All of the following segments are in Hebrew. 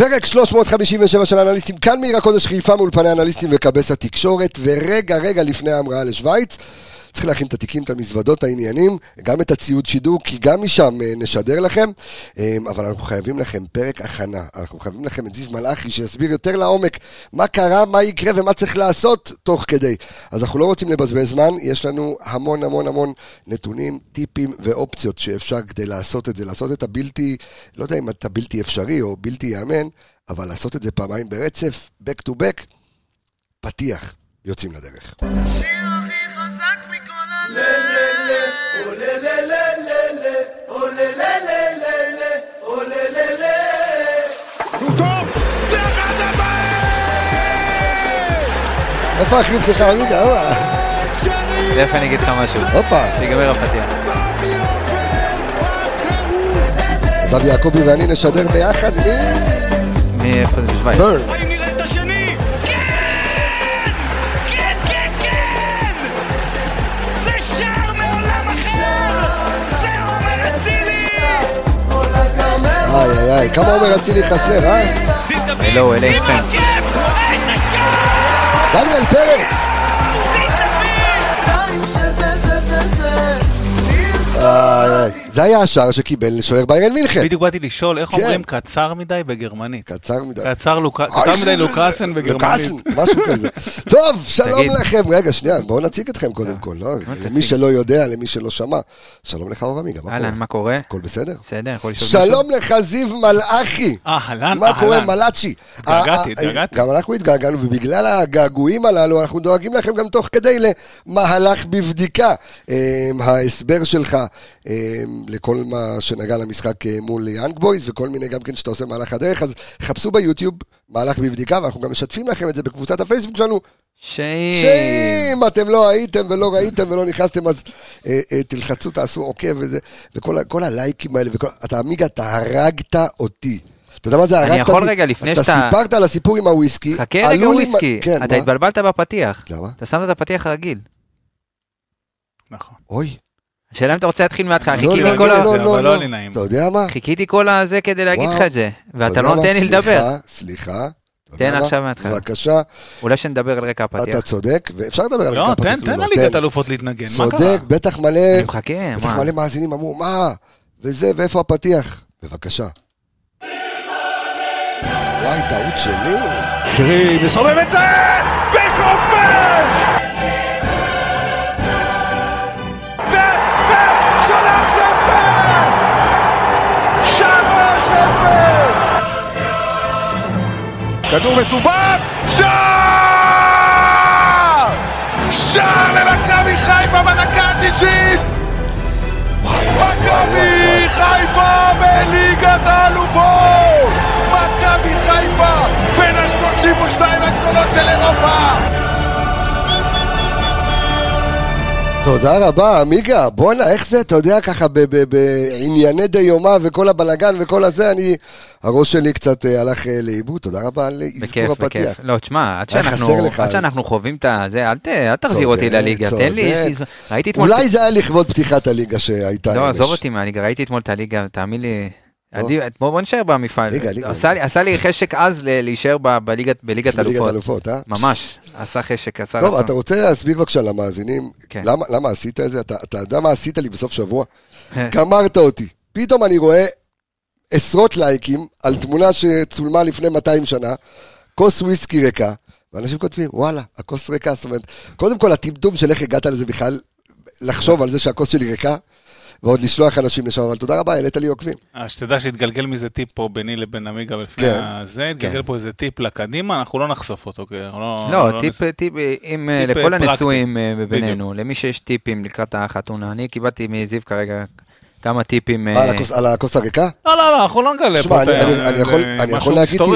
פרק 357 של האנליסטים, כאן מעיר הקודש חיפה מול פני האנליסטים וכבש התקשורת, ורגע לפני ההמראה לשוויץ, צריך להכין את התיקים, את המזוודות, העניינים, גם את הציוד שידור, כי גם משם נשדר לכם, אבל אנחנו חייבים לכם פרק הכנה, אנחנו חייבים לכם את זיו מלאכי, שיסביר יותר לעומק מה קרה, מה יקרה ומה צריך לעשות תוך כדי. אז אנחנו לא רוצים לבזבז זמן, יש לנו המון נתונים, טיפים ואופציות שאפשר כדי לעשות את זה, לעשות את הבלתי, לא יודע אם אתה בלתי אפשרי או בלתי יאמן, אבל לעשות את זה פעמיים ברצף, back to back, פתיח, יוצאים לדרך. איפה הקליפ שלך אמיגה? איפה אני אגיד לך משהו? שיגמר הפתיח. אדם יעקובי ואני נשדר ביחד מאיפה זה בשוויץ? ברן. כמה עומר אצילי חסר, אלו, אלי פנס. דניאל פרץ. זה היה השער שקיבל שוער ביירן מינכן. בדיוק באתי לשאול, איך אומרים קצר מדי בגרמנית? קצר מדי לוקאסן בגרמנית. משהו כזה. טוב, שלום לכם. רגע, שנייה, בואו נציג אתכם קודם כל. למי שלא יודע, למי שלא שמע. שלום לך, אור אמיגה. אהלן, מה קורה? הכל בסדר? בסדר. שלום לך, זיו מלאכי. אהלן. מה קורה, מלאצ'י? דרגעתי. גם אנחנו התגעגענו, ובגלל הגעגועים הללו, אנחנו דואגים לכם גם תוך כדי למהלך בבדיקה. ההסבר שלך לכל מה שנגע למשחק מול יאנג בויז, וכל מיני גם כן שאתה עושה מהלך הדרך, אז חפשו ביוטיוב מהלך בבדיקה, ואנחנו גם משתפים לכם את זה בקבוצת הפייסבוק שלנו, שאם אתם לא הייתם ולא ראיתם ולא נכנסתם, אז תלחצו, תעשו עוקב, וכל הלייקים האלה, אתה אמיגה, אתה הרגת אותי. אתה יודע מה זה הרגת אותי? אני יכול רגע לפני שאתה... אתה סיפרת על הסיפור עם הוויסקי. חכה רגע וויסקי, אתה התבלבלת בפתיח. למה? אתה שמת את הפתיח הרגיל. נכון. אוי. השאלה אם אתה רוצה להתחיל מהתחלה, חיכיתי כל הזה כדי להגיד לך את זה, ואתה לא נותן לי לדבר. סליחה, תן עכשיו מהתחלה. בבקשה. אולי שנדבר על רקע הפתיח. אתה צודק, ואפשר לדבר על רקע הפתיח. תן לליגת אלופות להתנגן, מה קרה? צודק, בטח מלא מאזינים אמרו, מה? וזה, ואיפה הפתיח? בבקשה. וואי, טעות שלי. שרי, מסובב את זה, וקופש! כדור מסובב, שער! שער למכבי חיפה בדקה ה-90! מכבי חיפה בליגת האלופות! מכבי חיפה בין ה-32 הגדולות של אירופה! תודה רבה, אמיגה, בואנה, איך זה, אתה יודע, ככה בענייני דיומה וכל הבלגן וכל הזה, אני, הראש שלי קצת הלך לאיבוד, תודה רבה על איזכור הפתיח. בכיף, לא, תשמע, עד שאנחנו חווים את זה, אל תחזיר אותי לליגה, תן לי, ראיתי אתמול... אולי זה היה לכבוד פתיחת הליגה שהייתה... לא, עזוב אותי מהליגה, ראיתי אתמול את הליגה, תאמין לי... בוא נשאר במפעל, עשה לי חשק אז להישאר בליגת אלופות, ממש, עשה חשק. טוב, אתה רוצה להסביר בבקשה למאזינים, למה עשית את זה? אתה יודע מה עשית לי בסוף שבוע? גמרת אותי, פתאום אני רואה עשרות לייקים על תמונה שצולמה לפני 200 שנה, כוס וויסקי ריקה, ואנשים כותבים, וואלה, הכוס ריקה, זאת אומרת, קודם כל הטמטום של איך הגעת לזה בכלל, לחשוב על זה שהכוס שלי ריקה, ועוד לשלוח אנשים לשם, אבל תודה רבה, העלית לי עוקבים. שתדע שהתגלגל מזה טיפ פה ביני לבין אמיגה ולפני הזה, התגלגל פה איזה טיפ לקדימה, אנחנו לא נחשוף אותו. לא, טיפ לכל הניסויים בינינו, למי שיש טיפים לקראת החתונה, אני קיבלתי מזיו כרגע כמה טיפים. על הכוס הריקה? לא, לא, אנחנו לא נגלה פה. אני יכול להגיד טיפ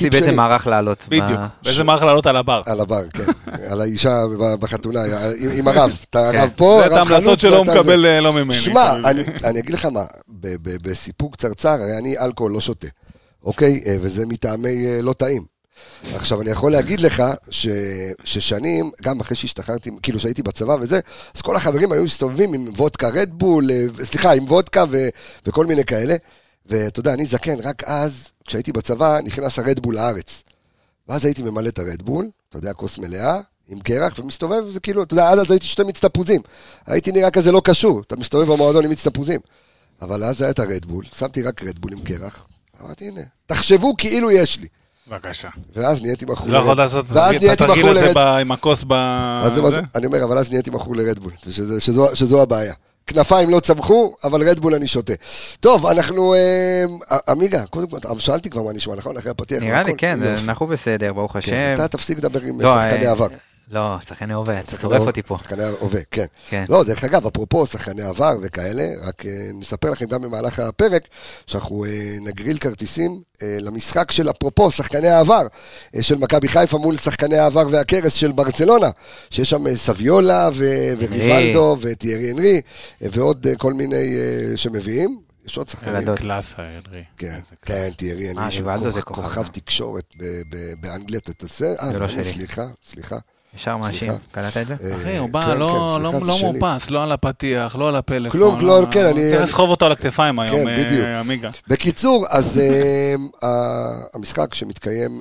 שלי. באיזה מערך לעלות. בדיוק, באיזה מערך לעלות על הבר. על הבר, כן. על האישה בחתונה, עם הרב. אתה הרב פה, הרב חלוץ. זה את ההמלצות שלא מקבל לא ממני. שמע, אני אגיד לך מה, בסיפור קצרצר, הרי אני אלכוהול לא שותה. אוקיי? וזה מטעמי לא טעים. עכשיו אני יכול להגיד לך ששנים, גם אחרי שהשתחררתי, כאילו שהייתי בצבא וזה, אז כל החברים היו מסתובבים עם וודקה רדבול, סליחה, עם וודקה וכל מיני כאלה, ואתה יודע, אני זקן, רק אז, כשהייתי בצבא, נכנס הרדבול לארץ. ואז הייתי ממלא את הרדבול, אתה יודע, כוס מלאה, עם קרח, ומסתובב, זה כאילו, אתה יודע, עד אז הייתי שותה מצטפוזים. הייתי נראה כזה לא קשור, אתה מסתובב במועדון עם מצטפוזים. אבל אז היה את הרדבול, שמתי רק רדבול עם קרח. אמרתי, הנה, תחשבו כאילו יש לי. בבקשה. ואז נהייתי מחול לרדבול. לא יכול לעשות את התרגיל הזה עם הכוס ב... אני אומר, אבל אז נהייתי מחול לרדבול, שזו הבעיה. כנפיים לא צמחו, אבל רדבול אני שותה. טוב, אנחנו... אמיגה, קודם כל, שאלתי כבר מה נשמע, נכון? אחרי הפתיח. נראה לי, כן, אנחנו בסדר, ברוך השם. אתה תפסיק לדבר עם שחקני עבר. לא, שחקני עובר, אתה צורף אותי פה. שחקני עובר, כן. לא, דרך אגב, אפרופו שחקני עבר וכאלה, רק נספר לכם גם במהלך הפרק, שאנחנו נגריל כרטיסים למשחק של אפרופו שחקני העבר, של מכבי חיפה מול שחקני העבר והקרס של ברצלונה, שיש שם סביולה וריבלדו וטיירי אנרי, ועוד כל מיני שמביאים. יש עוד שחקנים. קלאסה, אנרי. כן, טיירי אנרי. שוואלדו זה כוכב תקשורת באנגליה, תתעשה. סליחה. ישר מאשים, קלטת את זה? אחי, הוא בא, לא מורפס, לא על הפתיח, לא על הפלאפון. כלום, כן. אני רוצה לסחוב אותו על הכתפיים היום, אמיגה. בקיצור, אז המשחק שמתקיים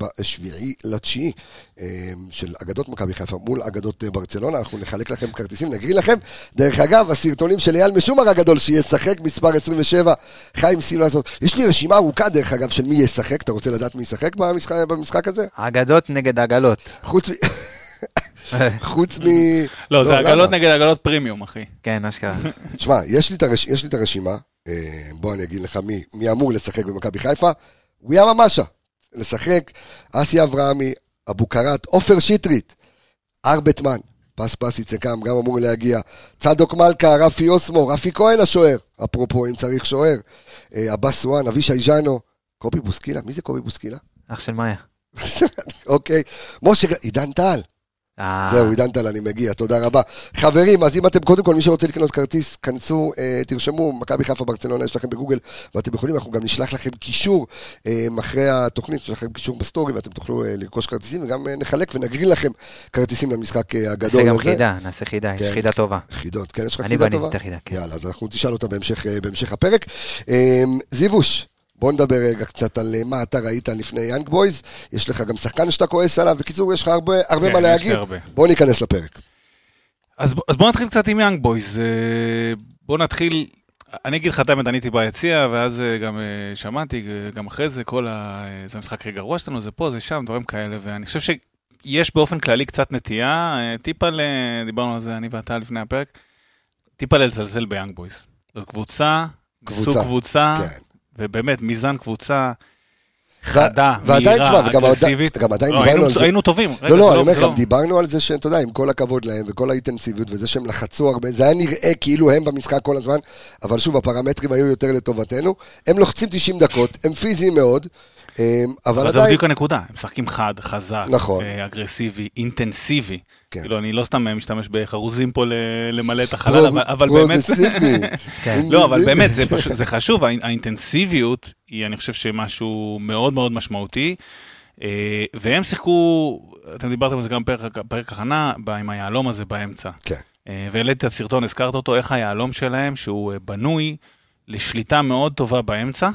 ב7/9 של אגדות מכבי חיפה מול אגדות ברצלונה, אנחנו נחלק לכם כרטיסים, נגריל לכם. דרך אגב, הסרטונים של אייל משומר הגדול שישחק, מספר 27, חיים סילבה הזאת. יש לי רשימה ארוכה, דרך אגב, של מי ישחק. אתה רוצה לדעת מי ישחק במשחק הזה? אגדות נגד אגלות. חוץ מ... לא, זה אגלות נגד אגלות פרימיום, אחי. כן, אשכרה. תשמע, יש לי את הרשימה, בוא אני אגיד לך מי אמור לשחק במכבי חיפה, הוא יאמה משה, לשחק, אסי אברהמי, אבו קרת, עופר שטרית, ארבטמן, פס יצקם, גם אמור להגיע, צדוק מלכה, רפי אוסמו, רפי כהן השוער, אפרופו, אם צריך שוער, אבא סואן, אבישי ז'אנו, קובי בוסקילה, מי זה קובי בוסקילה? אח של מאיה. אוקיי, משה, עידן טל, זהו, עידן טל, אני מגיע, תודה רבה חברים. אז אם אתם, קודם כל, מי שרוצה לקנות כרטיס, כנסו, תרשמו מכבי חיפה ברצלונה, יש לכם בגוגל, ואתם יכולים, אנחנו גם נשלח לכם קישור אחרי התוכנית, נשלח לכם קישור בסטורי, ואתם תוכלו לרכוש כרטיסים, וגם נחלק ונגריל לכם כרטיסים למשחק הגדול. נעשה גם חידה, נעשה חידה, יש חידה טובה. חידות, כן, יש לך חידה טובה? יאללה, אז אנחנו נשאל אותה בהמשך הפרק. זיבוש, בוא נדבר רגע קצת על מה אתה ראית לפני יאנג בויז, יש לך גם שחקן שאתה כועס עליו, בקיצור יש לך הרבה מה להגיד, בוא ניכנס לפרק. אז בוא נתחיל קצת עם יאנג בויז, בוא נתחיל, אני אגיד חתמת, עניתי ביציע, ואז גם שמעתי, גם אחרי זה, כל ה... זה משחק רגרוע שלנו, זה פה, זה שם, דברים כאלה, ואני חושב שיש באופן כללי קצת נטייה, טיפה ל... דיברנו על זה, אני ואתה לפני הפרק, טיפה לזלזל ביאנג בויז. זאת קבוצה, ובאמת, מיזן קבוצה חדה, מהירה, אגרסיבית. גם עדיין דיברנו על זה. היינו טובים. לא, אני אומר, גם דיברנו על זה שאתה יודע, עם כל הכבוד להם וכל האינטנסיביות, וזה שהם לחצו הרבה, זה היה נראה כאילו הם במשחק כל הזמן, אבל שוב, הפרמטרים היו יותר לטובתנו. הם לוחצים 90 דקות, הם פיזיים מאוד, אבל זה בדיוק הנקודה, הם משחקים חד, חזק, אגרסיבי, אינטנסיבי. כאילו, אני לא סתם משתמש בחרוזים פה למלא את החלל, אבל באמת... לא, אבל באמת, זה חשוב, האינטנסיביות היא, אני חושב, שמשהו מאוד מאוד משמעותי, והם שיחקו, אתם דיברתם על זה גם פרק הכנה, עם היעלום הזה באמצע. והעליתי את הסרטון, הזכרת אותו, איך היעלום שלהם, שהוא בנוי לשליטה מאוד טובה באמצע,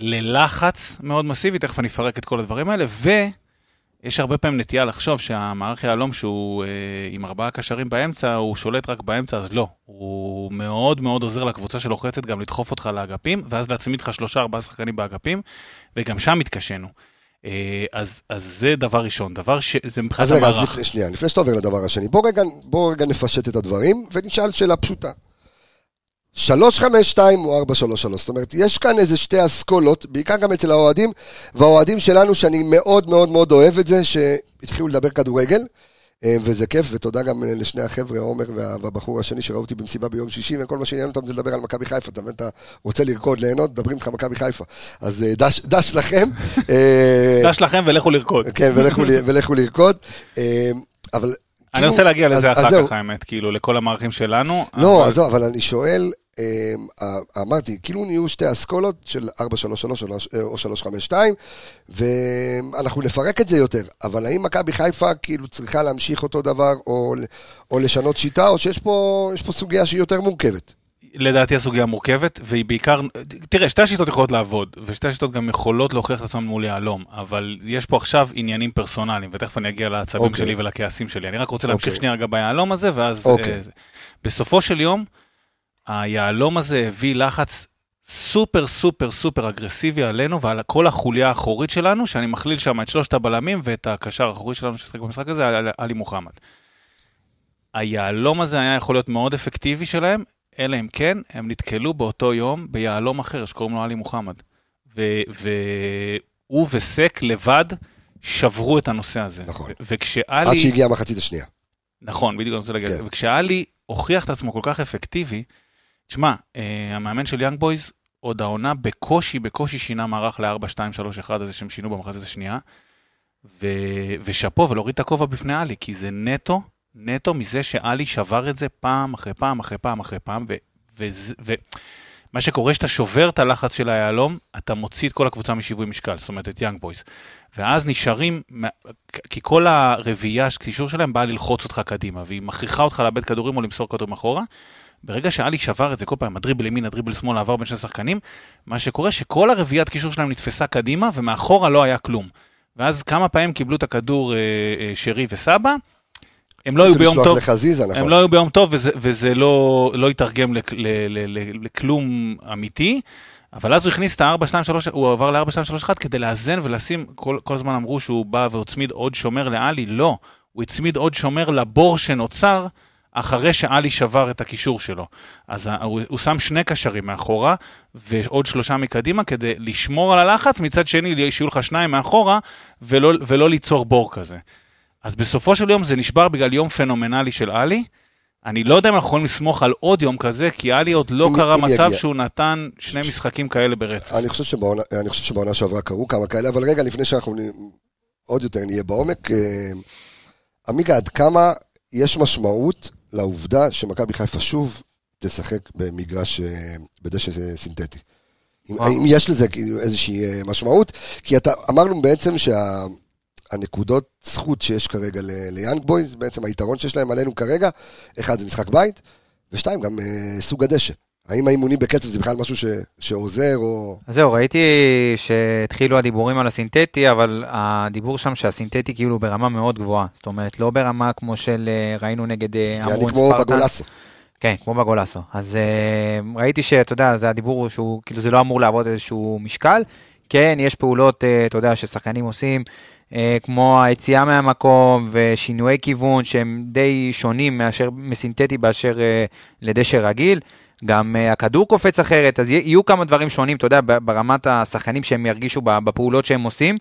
ללחץ מאוד מסיבי, תכף אני אפרק את כל הדברים האלה, ויש הרבה פעמים נטייה לחשוב שהמערך יעלום שהוא עם 4 קשרים באמצע, הוא שולט רק באמצע, אז לא. הוא מאוד מאוד עוזר לקבוצה שלוחצת גם לדחוף אותך לאגפים, ואז להצמיד לך 3-4 שחקנים באגפים, וגם שם התקשנו. אז זה דבר ראשון, דבר שזה מבחינת המערך. אז רגע, לפני שאתה עובר לדבר השני, בוא רגע נפשט את הדברים, ונשאל שאלה פשוטה. 352 או 433, זאת אומרת, יש כאן איזה שתי אסכולות, בעיקר גם אצל האוהדים, והאוהדים שלנו שאני מאוד מאוד מאוד אוהב את זה, שהתחילו לדבר כדורגל, וזה כיף, ותודה גם לשני החבר'ה, עומר והבחור השני שראו אותי במסיבה ביום שישי, וכל מה שעניין אותם זה לדבר על מכבי חיפה, אתה רוצה לרקוד, ליהנות, דברים איתך מכבי חיפה, אז דש לכם. דש לכם ולכו לרקוד. כן, ולכו לרקוד, אבל... אני רוצה להגיע לזה אחר כך, האמת, כאילו, לכל המערכים שלנו. לא, אז זהו, אבל אני שואל, אמרתי, כאילו נהיו שתי אסכולות של 433 או 352, ואנחנו נפרק את זה יותר, אבל האם מכבי חיפה כאילו צריכה להמשיך אותו דבר, או לשנות שיטה, או שיש פה סוגיה שהיא יותר מורכבת? לדעתי הסוגיה מורכבת, והיא בעיקר, תראה, שתי השיטות יכולות לעבוד, ושתי השיטות גם יכולות להוכיח את עצמם מול יעלום, אבל יש פה עכשיו עניינים פרסונליים, ותכף אני אגיע לעצבים שלי ולכעסים שלי, אני רק רוצה להמשיך שנייה רגע ביעלום הזה, ואז בסופו של יום, היעלום הזה הביא לחץ סופר סופר סופר אגרסיבי עלינו, ועל כל החוליה האחורית שלנו, שאני מכליל שם את שלושת הבלמים, ואת הקשר האחורי שלנו ששחק במשחק הזה, עלי מוחמד. היעלום הזה היה יכול להיות מאוד אפקטיבי שלהם, אלא אם כן, הם נתקלו באותו יום ביעלום אחר, שקוראים לו עלי מוחמד. והוא וסק לבד שברו את הנושא הזה. נכון. וכשאלי... עד שהגיעה מחצית השנייה. נכון, בדיוק אני רוצה להגיד. כן. וכשאלי הוכיח את עצמו כל כך אפקטיבי, תשמע, המאמן של יאנג בויז עוד העונה בקושי שינה מערך ל-4-2-3-1 הזה שהם שינו במחצית השנייה, ושפו ולהוריד את הכובע בפני עלי, כי זה נטו, נטו מזה שאלי שבר את זה פעם אחרי פעם אחרי פעם אחרי פעם, ומה שקורה שאתה שובר את הלחץ של היעלום, אתה מוציא את כל הקבוצה משיווי משקל, זאת אומרת את יאנג בויז, ואז נשארים, כי כל הרביעייה, הקישור שלהם באה ללחוץ אותך קדימה, והיא מכריחה אותך לאבד כדורים או למסור כדורים אחורה, ברגע שאלי שבר את זה כל פעם, הדריבל ימין, הדריבל שמאל, העבר בין שני שחקנים, מה שקורה שכל הרביעיית קישור שלהם נתפסה קדימה, ומאחורה לא היה כלום. ואז כמה פעמים קיבלו את הכדור שרי וסבא, הם לא היו ביום טוב, הם לא היו ביום טוב, וזה לא יתרגם לכלום אמיתי, אבל אז הוא הכניס את ה-4-2-3, הוא עבר ל-4-2-3-1 כדי לאזן ולשים, כל הזמן אמרו שהוא בא והוצמיד עוד שומר לאלי, לא, הוא הצמיד עוד שומר לבור שנוצר, אחרי שאלי שבר את הקישור שלו. אז הוא שם שני קשרים מאחורה, ועוד שלושה מקדימה, כדי לשמור על הלחץ, מצד שני, שיהיו לך שניים מאחורה, ולא ליצור בור כזה. אז בסופו של יום זה נשבר בגלל יום פנומנלי של אלי, אני לא יודע אם אנחנו יכולים לסמוך על עוד יום כזה, כי אלי עוד לא קרה מצב שהוא נתן שני משחקים כאלה ברצף. אני חושב שבעונה שעברה קרו כמה כאלה, אבל רגע, לפני שאנחנו עוד יותר נהיה בעומק, אמיגה, עד כמה יש משמעות לעובדה שמכבי חיפה שוב תשחק במגרש בדשא סינתטי. אם יש לזה איזושהי משמעות, כי אמרנו בעצם שהנקודות זכות שיש כרגע ליאנג בויז, בעצם היתרון שיש להם עלינו כרגע, אחד זה משחק בית, ושתיים גם סוג הדשא. האם האימונים בקצב זה בכלל משהו שעוזר או... זהו, ראיתי שהתחילו הדיבורים על הסינתטי, אבל הדיבור שם שהסינתטי כאילו ברמה מאוד גבוהה. זאת אומרת, לא ברמה כמו של ראינו נגד אמרון ספרטנס. כן, כמו בגולסו. אז ראיתי שאתה יודע, זה הדיבור שהוא, כאילו זה לא אמור לעבוד איזשהו משקל. כן, יש פעולות, אתה יודע, ששחקנים עושים, כמו היציאה מהמקום ושינויי כיוון שהם די שונים מסינתטי באשר לדשא רגיל. גם הכדור קופץ אחרת, אז יהיו כמה דברים שונים, אתה יודע, ברמת השחקנים שהם ירגישו בפעולות שהם עושים,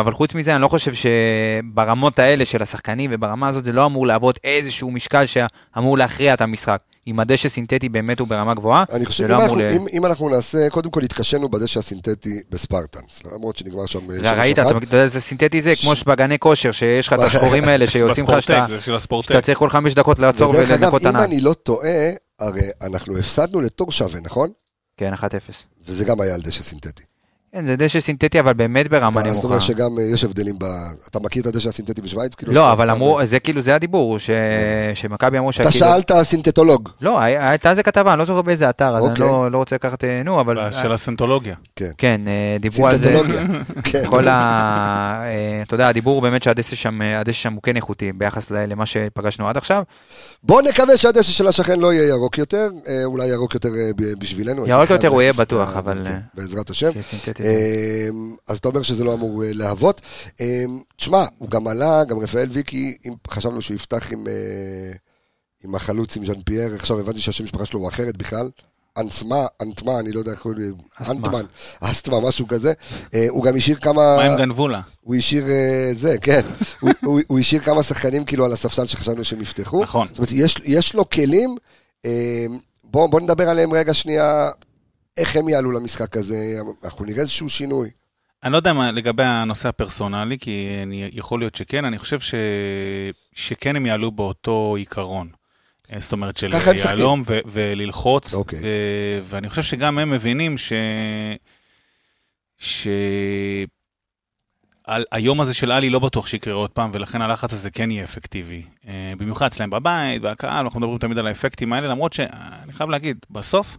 אבל חוץ מזה אני לא חושב שברמות האלה של השחקנים וברמה הזאת זה לא אמור לעבוד איזשהו משקל שאמור להכריע את המשחק. אם הדשא סינתטי באמת הוא ברמה גבוהה, אני חושב, אם אנחנו נעשה, קודם כל התקשנו בדשא הסינתטי בספרטנס, למרות שנגמר שם... ראית, אתה יודע, זה סינתטי זה, כמו שבגני כושר, שיש לך את השחורים האלה שיוצאים לך, שאתה צריך כל 5 דקות לעצור ולנקות ענן. אם אני לא טועה, הרי אנחנו הפסדנו לתור שווה, נכון? כן, 1-0. וזה גם היה על דשא סינתטי. כן, זה דשא סינתטי, אבל באמת ברמה נמוכה. זאת אומרת שגם יש הבדלים ב... אתה מכיר את הדשא הסינתטי בשוויץ? לא, אבל אמרו, זה כאילו, זה הדיבור, שמכבי אמרו... אתה שאלת הסינתטולוג. לא, הייתה זה כתבה, אני לא זוכר באיזה אתר, אז אני לא רוצה לקחת... נו, אבל... של הסינתולוגיה. כן, דיברו על זה. כל ה... אתה יודע, הדיבור הוא באמת שהדשא שם הוא כן איכותי, ביחס למה שפגשנו עד עכשיו. בוא נקווה שהדשא של השכן לא יהיה ירוק יותר, אולי ירוק יותר בשבילנו. ירוק יותר הוא יהיה בטוח, אבל... בעזרת השם. אז אתה אומר שזה לא אמור להוות. תשמע, הוא גם עלה, גם רפאל ויקי, חשבנו שהוא יפתח עם החלוץ, עם ז'אן פייר, עכשיו הבנתי שהשם משפחה שלו הוא אחרת בכלל, אנטמה, אני לא יודע איך הוא... אנטמן, אסטמה, משהו כזה. הוא גם השאיר כמה... מה הם גנבו לה? הוא השאיר זה, כן. הוא השאיר כמה שחקנים כאילו על הספסל שחשבנו שהם יפתחו. נכון. זאת אומרת, יש לו כלים, בואו נדבר עליהם רגע שנייה... איך הם יעלו למשחק הזה? אנחנו נראה איזשהו שינוי. אני לא יודע מה לגבי הנושא הפרסונלי, כי יכול להיות שכן, אני חושב שכן הם יעלו באותו עיקרון. זאת אומרת של יעלום וללחוץ, ואני חושב שגם הם מבינים ש... היום הזה של אלי לא בטוח שיקרה עוד פעם, ולכן הלחץ הזה כן יהיה אפקטיבי. במיוחד אצלם בבית, בהקהל, אנחנו מדברים תמיד על האפקטים האלה, למרות שאני חייב להגיד, בסוף,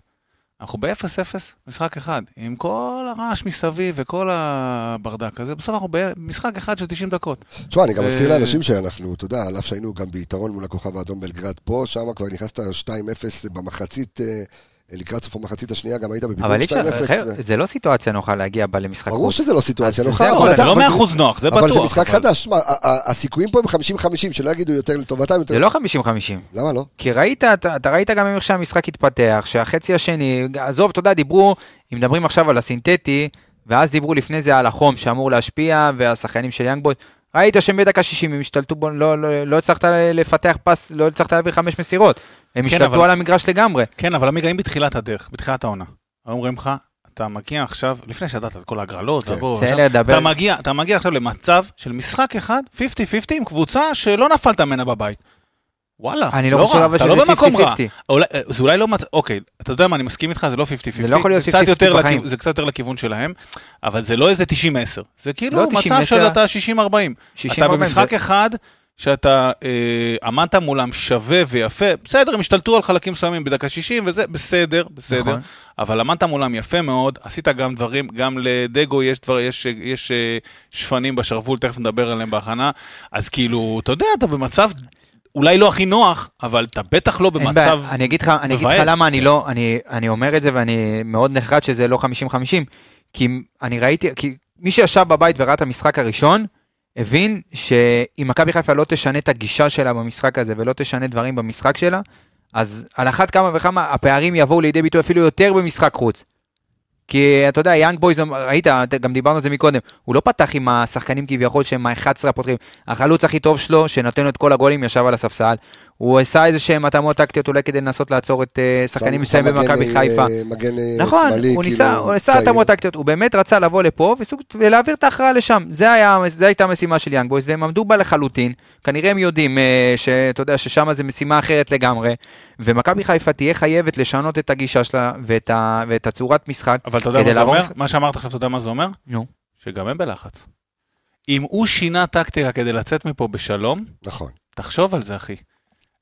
אנחנו ב-0-0, משחק אחד, עם כל הרעש מסביב וכל הברדק הזה, בסוף אנחנו במשחק אחד של 90 דקות. תשמע, אני גם מזכיר לאנשים שאנחנו, אתה יודע, על אף שהיינו גם ביתרון מול הכוכב האדום בלגרד פה, שם כבר נכנסת 2-0 במחצית, לקראת סוף המחצית השנייה, גם היית בפיגור 2-0. זה לא סיטואציה נוחה להגיע בה למשחק חוץ. ברור שזה לא סיטואציה נוחה. זה לא 100% נוח, זה בטוח. אבל זה משחק חדש. הסיכויים פה הם 50-50, שלא יגידו יותר לטובתם. זה לא 50-50. למה לא? כי ראית, אתה ראית גם איך שהמשחק התפתח, שהחצי השני, עזוב, תודה, דיברו, אם מדברים עכשיו על הסינתטי, ואז דיברו לפני זה על החום שאמור להשפיע, והשחיינים של יאנג בויז, ראית שהם בדקה 60, הם השתלטו בו, לא הצלחת לפתח פס, לא הצלחת להביא 5 מסירות. הם השתלטו על המגרש לגמרי. כן, אבל המגעים בתחילת הדרך, בתחילת העונה. אומרים לך, אתה מגיע עכשיו, לפני שדעת את כל הגרלות, אתה מגיע עכשיו למצב של משחק אחד, 50-50, עם קבוצה שלא נפלת ממנה בבית. וואלה, אני לא חושב אבל שזה 50-50. זה אולי לא, אוקיי, אתה יודע מה, אני מסכים איתך, זה לא 50-50, זה קצת יותר לכיוון שלהם, אבל זה לא איזה 90-10, זה כאילו מצב של אתה 60-40. אתה במשחק אחד, שאתה עמדת מולם שווה ויפה, בסדר, הם השתלטו על חלקים מסוימים בדקה 60, וזה בסדר, בסדר, אבל עמדת מולם יפה מאוד, עשית גם דברים, גם לדגו יש דבר, יש שפנים בשרבול, תכף נדבר עליהם בהכנה, אז כאילו, אתה יודע, אתה במצב... אולי לא הכי נוח, אבל אתה בטח לא במצב... אני אגיד לך למה אני לא, אני אומר את זה, ואני מאוד נחרד שזה לא 50-50, כי אני ראיתי, כי מי שישב בבית וראה את המשחק הראשון, הבין שאם מכבי חיפה לא תשנה את הגישה שלה במשחק הזה, ולא תשנה דברים במשחק שלה, אז על אחת כמה וכמה הפערים יבואו לידי ביטוי אפילו יותר במשחק חוץ. כי אתה יודע, יאנג בויז, ראית, גם דיברנו על זה מקודם, הוא לא פתח עם השחקנים כביכול שהם ה-11 הפותחים, החלוץ הכי טוב שלו, שנתן את כל הגולים, ישב על הספסל, הוא עשה איזה שהם התאמות טקטיות אולי כדי לנסות לעצור את שחקנים מסוים במכבי חיפה. נכון, הוא ניסה, הוא עשה התאמות טקטיות, הוא באמת רצה לבוא לפה ולהעביר את ההכרעה לשם, זה הייתה המשימה של יאנג בויז, והם עמדו בה לחלוטין, כנראה הם יודעים שאתה יודע, ששם זה משימה אחרת לגמרי, ומכבי חיפה תהיה חייבת לשנות את הגישה שלה ואת הצורת משחק. אבל אתה יודע מה זה אומר? מה שאמרת עכשיו, אתה יודע מה זה אומר? נו. שגם הם בלחץ. אם הוא שינה טקטיקה כדי לצאת מפה בשלום, נכון. תחשוב על זה, אחי.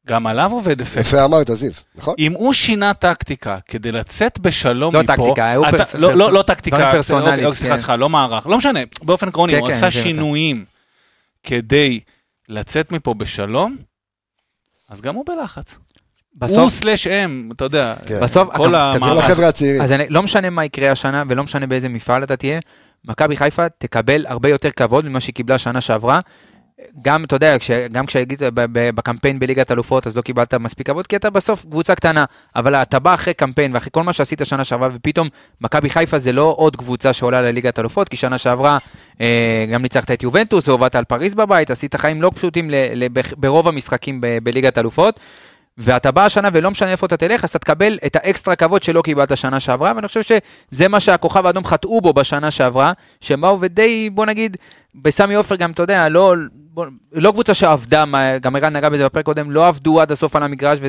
גם עליו עובד אפקט. יפה אמרת, זיו, נכון? אם הוא שינה טקטיקה כדי לצאת בשלום מפה... לא טקטיקה, הוא פרסונלית. לא טקטיקה, סליחה, לא מערך. לא משנה, באופן עקרוני, הוא עשה שינויים כדי לצאת מפה בשלום, אז גם הוא בלחץ. הוא/הם, אתה יודע, בסוף, כל החבר'ה הצעירים. אז לא משנה מה יקרה השנה, ולא משנה באיזה מפעל אתה תהיה, מכבי חיפה תקבל הרבה יותר כבוד ממה שהיא קיבלה שנה שעברה, גם, אתה יודע, גם כשהגיעת בקמפיין בליגת אלופות, אז לא קיבלת מספיק כבוד, כי אתה בסוף קבוצה קטנה, אבל אתה בא אחרי קמפיין, ואחרי כל מה שעשית שנה שעברה, ופתאום מכבי חיפה זה לא עוד קבוצה שעולה לליגת אלופות, כי שנה שעברה גם ניצחת את יובנטוס, והובלת על פריז בבית, עשית חיים לא פשוטים ברוב המשחקים בליגת אלופות, ואתה בא השנה ולא משנה איפה אתה תלך, אז אתה תקבל את האקסטרה כבוד שלא קיבלת שנה שעברה, ואני חושב שזה מה שהכוכב האדום חטאו בו בשנה שעברה, שהם באו ודי, בוא נגיד, בסמי אופר גם, אתה יודע, לא קבוצה שעבדה, גם אירן נגע בזה בפרק קודם, לא עבדו עד הסוף על המגרש,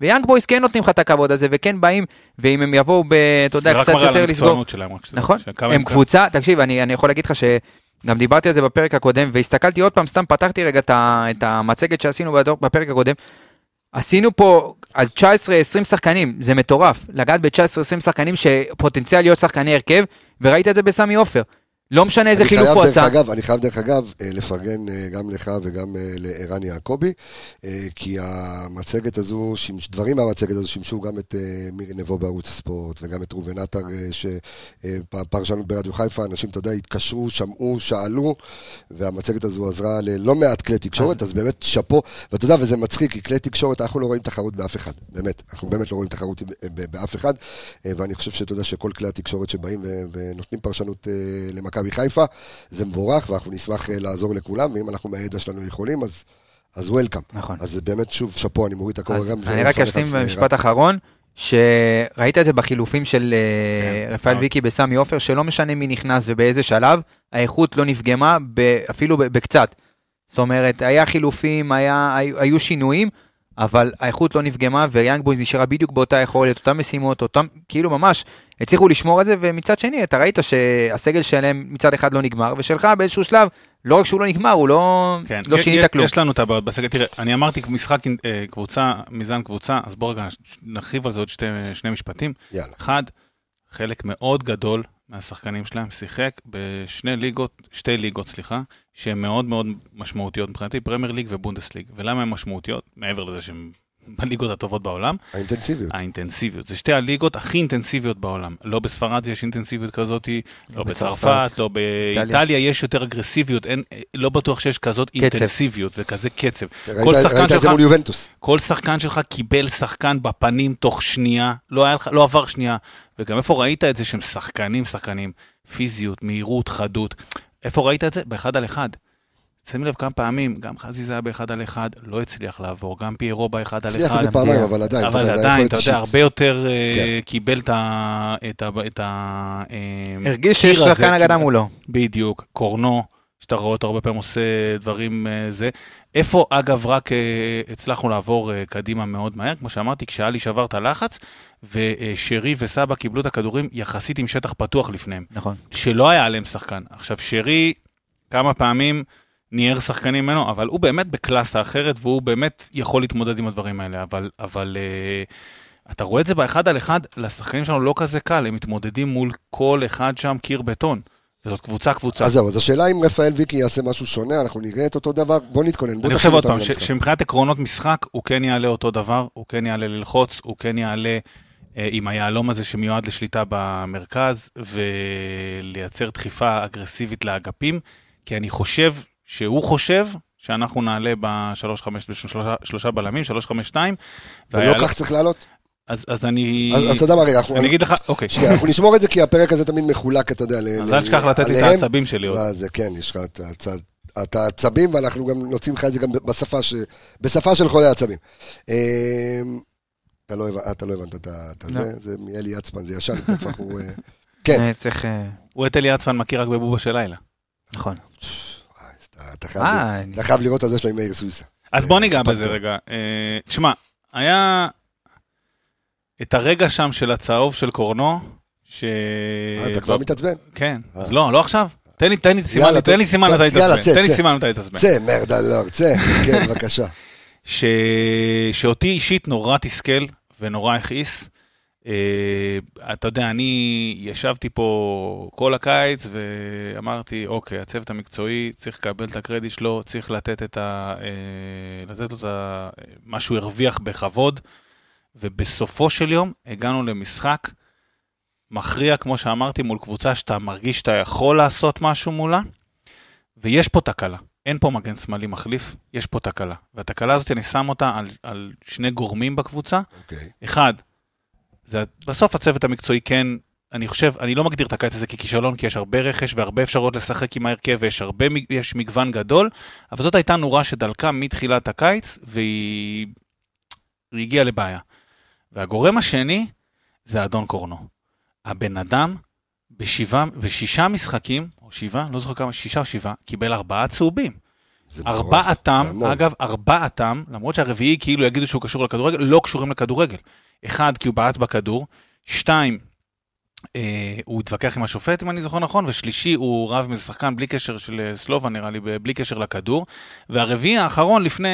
ויאנג בויז כן נותנים לך את הכבוד הזה, וכן באים, ואם הם יבואו, אתה יודע, קצת יותר לסגור. נכון? הם קבוצה, תקשיב, אני יכול להגיד לך ש... גם דיברתי על זה בפרק הקודם, והסתכלתי עוד פעם, סתם פתחתי רגע את המצגת שעשינו בפרק הקודם, עשינו פה על 19-20 שחקנים, זה מטורף, לגעת ב-19-20 שחקנים שפוטנציאל להיות שחקני הרכב, וראית את זה בסמי עופר. לא משנה איזה חילוף הוא עשה. אני חייב דרך אגב לפרגן גם לך וגם לערן יעקובי, כי דברים מהמצגת הזו שימשו גם את מירי נבו בערוץ הספורט, וגם את רובן עטר שפרשנות ברדיו חיפה, אנשים, אתה יודע, התקשרו, שמעו, שאלו, והמצגת הזו עזרה ללא מעט כלי תקשורת, אז באמת שפו, ואתה יודע, וזה מצחיק, כי כלי תקשורת, אנחנו לא רואים תחרות באף אחד, באמת, אנחנו באמת לא רואים תחרות באף אחד, ואני חושב שאתה יודע שכל כלי התקשורת שבאים ונותנים פרשנות מכבי חיפה, זה מבורך, ואנחנו נשמח לעזור לכולם, ואם אנחנו מהידע שלנו יכולים, אז וולקאם. נכון. אז באמת שוב, שפו, אני מוריד את הקורא גם. אני רק אשלים במשפט אחרון, שראית את זה בחילופים של רפאל ויקי בסמי אופר, שלא משנה מי נכנס ובאיזה שלב, האיכות לא נפגמה, אפילו בקצת. זאת אומרת, היה חילופים, היו שינויים, אבל האיכות לא נפגמה, ויאנג בויז נשארה בדיוק באותה יכולת, אותם משימות, אותם, כאילו ממש, הצליחו לשמור את זה, ומצד שני, אתה ראית שהסגל שלהם מצד אחד לא נגמר, ושלך באיזשהו שלב, לא רק שהוא לא נגמר, הוא לא שינית כלום. יש לנו את הבעיות בסגל, תראה, אני אמרתי משחק קבוצה, מזן קבוצה, אז בואו רגע, נרחיב על זה עוד שני משפטים. אחד, חלק מאוד גדול מהשחקנים שלהם שיחק בשני ליגות, שתי ליגות, סליחה, שהן מאוד מאוד משמעותיות מבחינתי, פרמייר ליג ובונדסליג. ולמה הן משמעותיות? מעבר לזה שהן בליגות הטובות בעולם. האינטנסיביות. האינטנסיביות. זה שתי הליגות הכי אינטנסיביות בעולם. לא בספרד יש אינטנסיביות כזאת, לא בצרפת, לא באיטליה יש יותר אגרסיביות, לא בטוח שיש כזאת אינטנסיביות וכזה קצב. ראית את זה מול יובנטוס. כל שחקן שלך קיבל שחקן בפנים תוך שנייה, לא עבר שנייה. וגם איפה ראית את זה שהם שחקנים, פיזיות, מהירות, חדות. איפה ראית את זה? באחד על אחד. שימי לב כמה פעמים, גם חזיזה היה באחד על אחד, לא הצליח לעבור, גם פיירו באחד על אחד. הצליח את זה פעמיים, אבל עדיין. אבל עדיין, אתה יודע, הרבה יותר קיבל את ה... הרגיש שיש שחקן הגדה מולו. בדיוק, קורנו, שאתה רואה אותו הרבה פעמים עושה דברים זה. איפה, אגב, רק הצלחנו לעבור קדימה מאוד מהר, כמו שאמרתי, כשאלי שבר את הלחץ, ושרי וסבא קיבלו את הכדורים יחסית עם שטח פתוח לפניהם. נכון. שלא היה עליהם שחקן. עכשיו, שרי, כמה פעמים נהייר שחקנים ממנו, אבל הוא באמת בקלאסה אחרת, והוא באמת יכול להתמודד עם הדברים האלה, אבל אתה רואה את זה באחד על אחד, לשחקנים שלנו לא כזה קל, הם מתמודדים מול כל אחד שם קיר בטון, וזאת קבוצה. אז זהו, אז השאלה אם רפאל ויקי יעשה משהו שונה, אנחנו נראה את אותו דבר, בוא נתכונן, בוא תחשב אותם. שמבחינת עקרונות משחק, הוא כן יעלה אותו דבר, הוא כן יעלה ללחוץ, הוא כן יעלה עם היעלום הזה שמיועד לשליטה במרכז, ולייצר דחיפה אגרסיבית לאגפים, כי אני חושב שהוא חושב שאנחנו נעלה ב-3-5-3 בלמים, 3-5-2. ולא כך צריך לעלות. אז אני... אז אתה יודע מה רגע, אני אגיד לך, אוקיי. אנחנו נשמור את זה כי הפרק הזה תמיד מחולק, אתה יודע, עליהם. אז אני אשכח לתת לי את העצבים שלי עוד. זה כן, יש לך את העצבים, ואנחנו גם נוצאים לך את זה גם בשפה של חולי העצבים. אתה לא הבנת את זה, זה מאלי עצמן, זה ישר, תכף הוא... כן. הוא את אלי עצמן מכיר רק בבובה של לילה. נכון. אתה חייב לראות את זה שלו עם מאיר סויסה. אז בוא ניגע בזה רגע. תשמע, היה את הרגע שם של הצהוב של קורנו, אתה כבר מתעצבן? כן, אז לא עכשיו. תן לי סימן, תן לי סימן, אתה מתעצבן. צא, מרדלור, צא, כן, בבקשה. שאותי אישית נורא תסכל ונורא הכעיס, אתה יודע, אני ישבתי פה כל הקיץ ואמרתי, אוקיי, הצוות המקצועי צריך לקבל את הקרדיט שלו, צריך לתת לו מה שהוא הרוויח בכבוד, ובסופו של יום הגענו למשחק מכריע, כמו שאמרתי, מול קבוצה שאתה מרגיש שאתה יכול לעשות משהו מולה, ויש פה תקלה. אין פה מגן שמאלי מחליף, יש פה תקלה. והתקלה הזאת אני שם אותה על שני גורמים בקבוצה. אחד, בסוף הצוות המקצועי כן, אני חושב, אני לא מגדיר את הקיץ הזה ככישלון, כי יש הרבה רכש והרבה אפשרויות לשחק עם ההרכב, ויש מגוון גדול, אבל זאת הייתה נורה שדלקה מתחילת הקיץ, והיא הגיעה לבעיה. והגורם השני, זה אדון קורנו. הבן אדם, בשישה משחקים, או שבעה, לא זוכר כמה, 6 או 7, קיבל 4 צהובים. ארבעתם, אגב, ארבעתם, למרות שהרביעי כאילו יגידו שהוא קשור לכדורגל, לא קשורים לכדורגל. 1, כי הוא בעט בכדור, 2, הוא התווכח עם השופט, אם אני זוכר נכון, ו3, הוא רב מזה שחקן בלי קשר של סלובן, נראה לי, בלי קשר לכדור, והרביעי האחרון לפני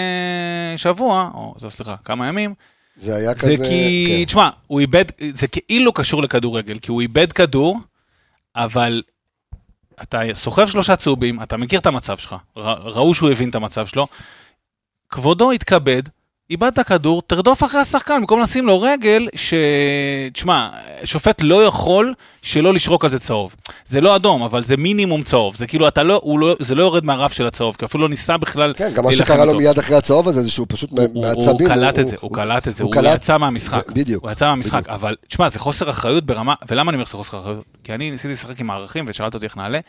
שבוע, או סליחה, כמה ימים, זה היה כזה, כן. תשמע, הוא איבד, זה כאילו קשור לכדורגל, כי הוא איבד כדור, אבל אתה סוחב 3 צהובים, אתה מכיר את המצב שלך, ראו שהוא הבין את המצב שלו, כבודו התכבד, איבד את הכדור, תרדוף אחרי השחקן, במקום לשים לו רגל, תשמע, שופט לא יכול שלא לשרוק על זה צהוב. זה לא אדום, אבל זה מינימום צהוב. זה כאילו, זה לא יורד מהרף של הצהוב, כי אפילו לא ניסה בכלל... כן, גם מה שקרה לו מיד אחרי הצהוב הזה, זה שהוא פשוט מעצבים. הוא קלט את זה, הוא יצא מהמשחק. בדיוק. הוא יצא מהמשחק, אבל תשמע, זה חוסר אחריות ברמה, ולמה אני אומר שזה חוסר אחריות? כי אני ניסיתי לשחק עם הערכים, ושאלת אותי איך נעלה,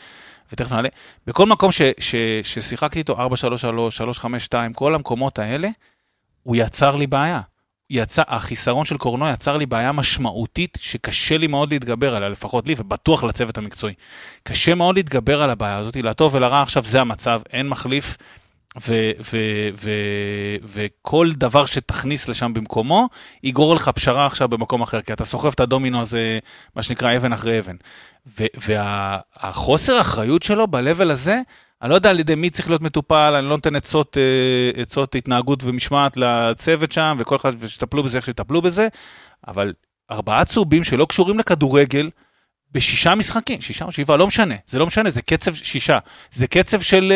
ותכף נעלה. בכל מקום ששיחקתי איתו, 433, 352, כל המקומות האלה, הוא יצר לי בעיה. החיסרון של קורנו יצר לי בעיה משמעותית, שקשה לי מאוד להתגבר עליה, לפחות לי, ובטוח לצוות המקצועי. קשה מאוד להתגבר על הבעיה הזאת, לטוב ולרע, עכשיו זה המצב, אין מחליף, וכל דבר שתכניס לשם במקומו, יגרור לך פשרה עכשיו במקום אחר, כי אתה סוחב את הדומינו הזה, מה שנקרא אבן אחרי אבן. והחוסר האחריות שלו בלבל הזה, אני לא יודע על ידי מי צריך להיות מטופל, אני לא נותן עצות התנהגות ומשמעת לצוות שם, וכל אחד שטפלו בזה, איך שטפלו בזה, אבל 4 צהובים שלא קשורים לכדורגל, ב6 משחקים, 6 או 7, לא משנה, זה לא משנה, זה קצב 6, זה קצב של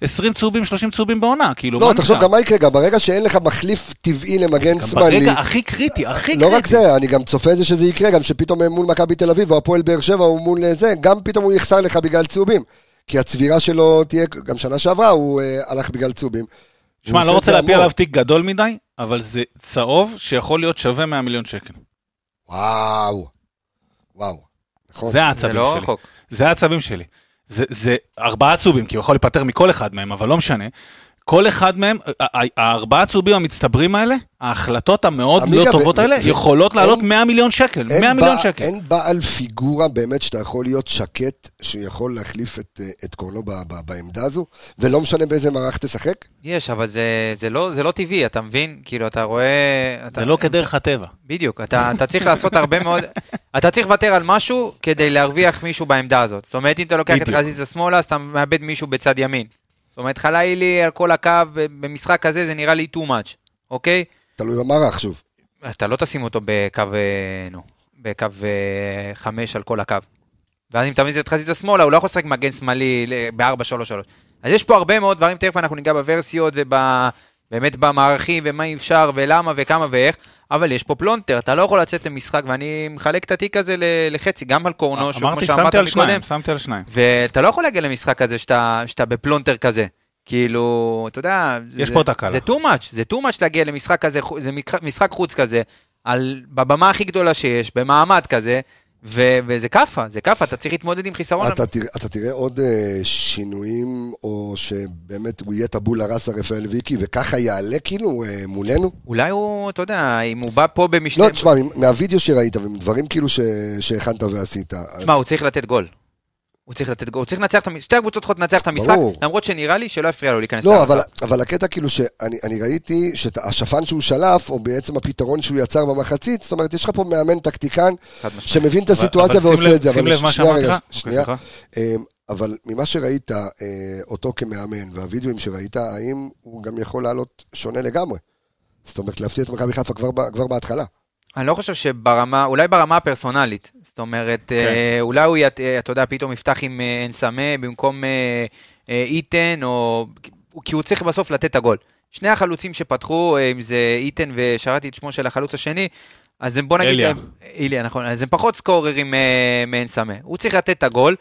20 צהובים, 30 צהובים בעונה, כאילו. לא, תחשוב גם מה יקרה, גם ברגע שאין לך מחליף טבעי למגן שמאלי. גם ברגע הכי קריטי, הכי קריטי. לא רק זה, אני גם צופה את זה שזה יקרה, גם שפתאום מול מכבי תל אביב, או הפועל באר שבע, או מול זה, גם פתאום הוא יחסר לך בגלל צהובים, כי הצבירה שלו תהיה, גם שנה שעברה הוא הלך בגלל צהובים. שמע, לא רוצה להפיל עליו תיק גדול מדי, אבל זה צהוב שיכול להיות שווה 100 מיליון שקל. וואו, וואו. זה העצבים שלי, זה העצבים שלי, זה 4 צהובים, כי הוא יכול להיפטר מכל אחד מהם, אבל לא משנה, כל אחד מהם, 4 הצהובים המצטברים האלה, ההחלטות המאוד מאוד טובות האלה, יכולות לעלות 100 מיליון שקל, 100 מיליון שקל. אין בעל פיגורה באמת שאתה יכול להיות שקט, שיכול להחליף את קורנו בעמדה הזו, ולא משנה באיזה מערך תשחק? יש, אבל זה לא טבעי, אתה מבין? כאילו, אתה רואה... זה לא כדרך הטבע. בדיוק, אתה צריך לעשות הרבה מאוד... אתה צריך לוותר על משהו כדי להרוויח מישהו בעמדה הזאת. זאת אומרת, אם אתה לוקח את רזיז השמאלה, אז אתה מאבד מישהו בצד ימין. זאת אומרת, חלאילי על כל הקו, במשחק הזה זה נראה לי too much, אוקיי? תלוי במערך שוב. אתה לא תשים אותו בקו 5 על כל הקו. ואז אם תמיד זה את חזית השמאלה, הוא לא יכול לשחק מגן שמאלי ב-4-3-3. אז יש פה הרבה מאוד דברים, תכף אנחנו ניגע בוורסיות ובאמת במערכים ומה אי אפשר ולמה וכמה ואיך, אבל יש פה פלונטר, אתה לא יכול לצאת למשחק, ואני מחלק את התיק הזה לחצי, גם על קורנו, אמרתי, שמתי על שניים. ואתה לא יכול להגיע למשחק הזה שאתה בפלונטר כזה, כאילו, אתה יודע, יש פה את הקלה. זה too much להגיע למשחק כזה, זה משחק חוץ כזה, בבמה הכי גדולה שיש, במעמד כזה, וזה קפה, אתה צריך להתמודד עם חיסרון. אתה תראה עוד שינויים, או שבאמת הוא יהיה טבול הרס הרפאל ויקי, וככה יעלה כאילו מולנו? אולי הוא, אתה יודע, אם הוא בא פה במשנה... לא, תשמע, מהווידאו שראית, ומדברים כאילו שהכנת ועשית. תשמע, הוא צריך לתת גול. הוא צריך לנצח את המשחק, שתי הקבוצות צריכות לנצח את המשחק, למרות שנראה לי שלא הפריע לו להיכנס. לא, אבל הקטע כאילו שאני ראיתי שהשפן שהוא שלף, או בעצם הפתרון שהוא יצר במחצית, זאת אומרת, יש לך פה מאמן טקטיקן, שמבין את הסיטואציה ועושה את זה. שים לב מה שאמרת לך. אבל ממה שראית אותו כמאמן, והווידאוים שראית, האם הוא גם יכול לעלות שונה לגמרי? זאת אומרת, להפתיע את מכבי חיפה כבר בהתחלה. אני לא חושב שברמה, אולי ברמה הפרסונלית, זאת אומרת, אולי הוא, אתה יודע, פתאום יפתח עם אנסמה במקום איתן, כי הוא צריך בסוף לתת את הגול. שני החלוצים שפתחו, אם זה איתן ושרתי את שמו של החלוץ השני, אז בוא נגיד, אליה, נכון, אז הם פחות סקוררים מאנסמה. הוא צריך לתת את הגול,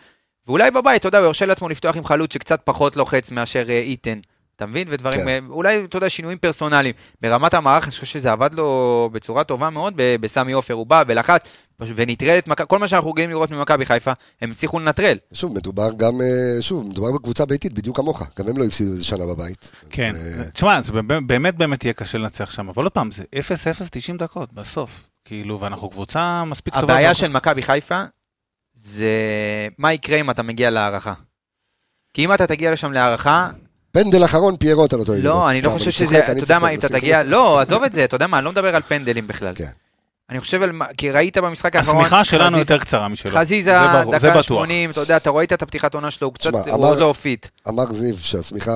ואולי בבית, אתה יודע, הוא ירשה לעצמו לפתוח עם חלוץ שקצת פחות לוחץ מאשר איתן. אתה מבין? ודברים, אולי, אתה יודע, שינויים פרסונליים. ברמת המערך, אני חושב שזה עבד לו בצורה טובה מאוד, בסמי אופר, הוא בא ולחץ, ונטרל את כל מה שאנחנו רגילים לראות ממכבי חיפה, הם הצליחו לנטרל. שוב, מדובר גם, בקבוצה ביתית, בדיוק כמוך, גם הם לא הפסידו איזה שנה בבית. כן, תשמע, זה באמת יהיה קשה לנצח שם, אבל עוד פעם, זה 0-0-90 דקות בסוף, כאילו, ואנחנו קבוצה מספיק טובה. הבעיה של מכבי חיפה, זה מה יקרה אם אתה מגיע להערכה. כי אם אתה תגיע לשם להערכה, פנדל אחרון פיירות על אותו ידע. לא, אני לא חושב שזה, אתה יודע מה, אם אתה תגיע, לא, עזוב את זה, אתה יודע מה, אני לא מדבר על פנדלים בכלל. אני חושב על, כי ראית במשחק האחרון, השמיכה שלנו יותר קצרה משלו. חזיזה, דקה 80, אתה יודע, אתה ראית את הפתיחת עונה שלו, הוא קצת, הוא עוד לא הופית. אמר זיו שהשמיכה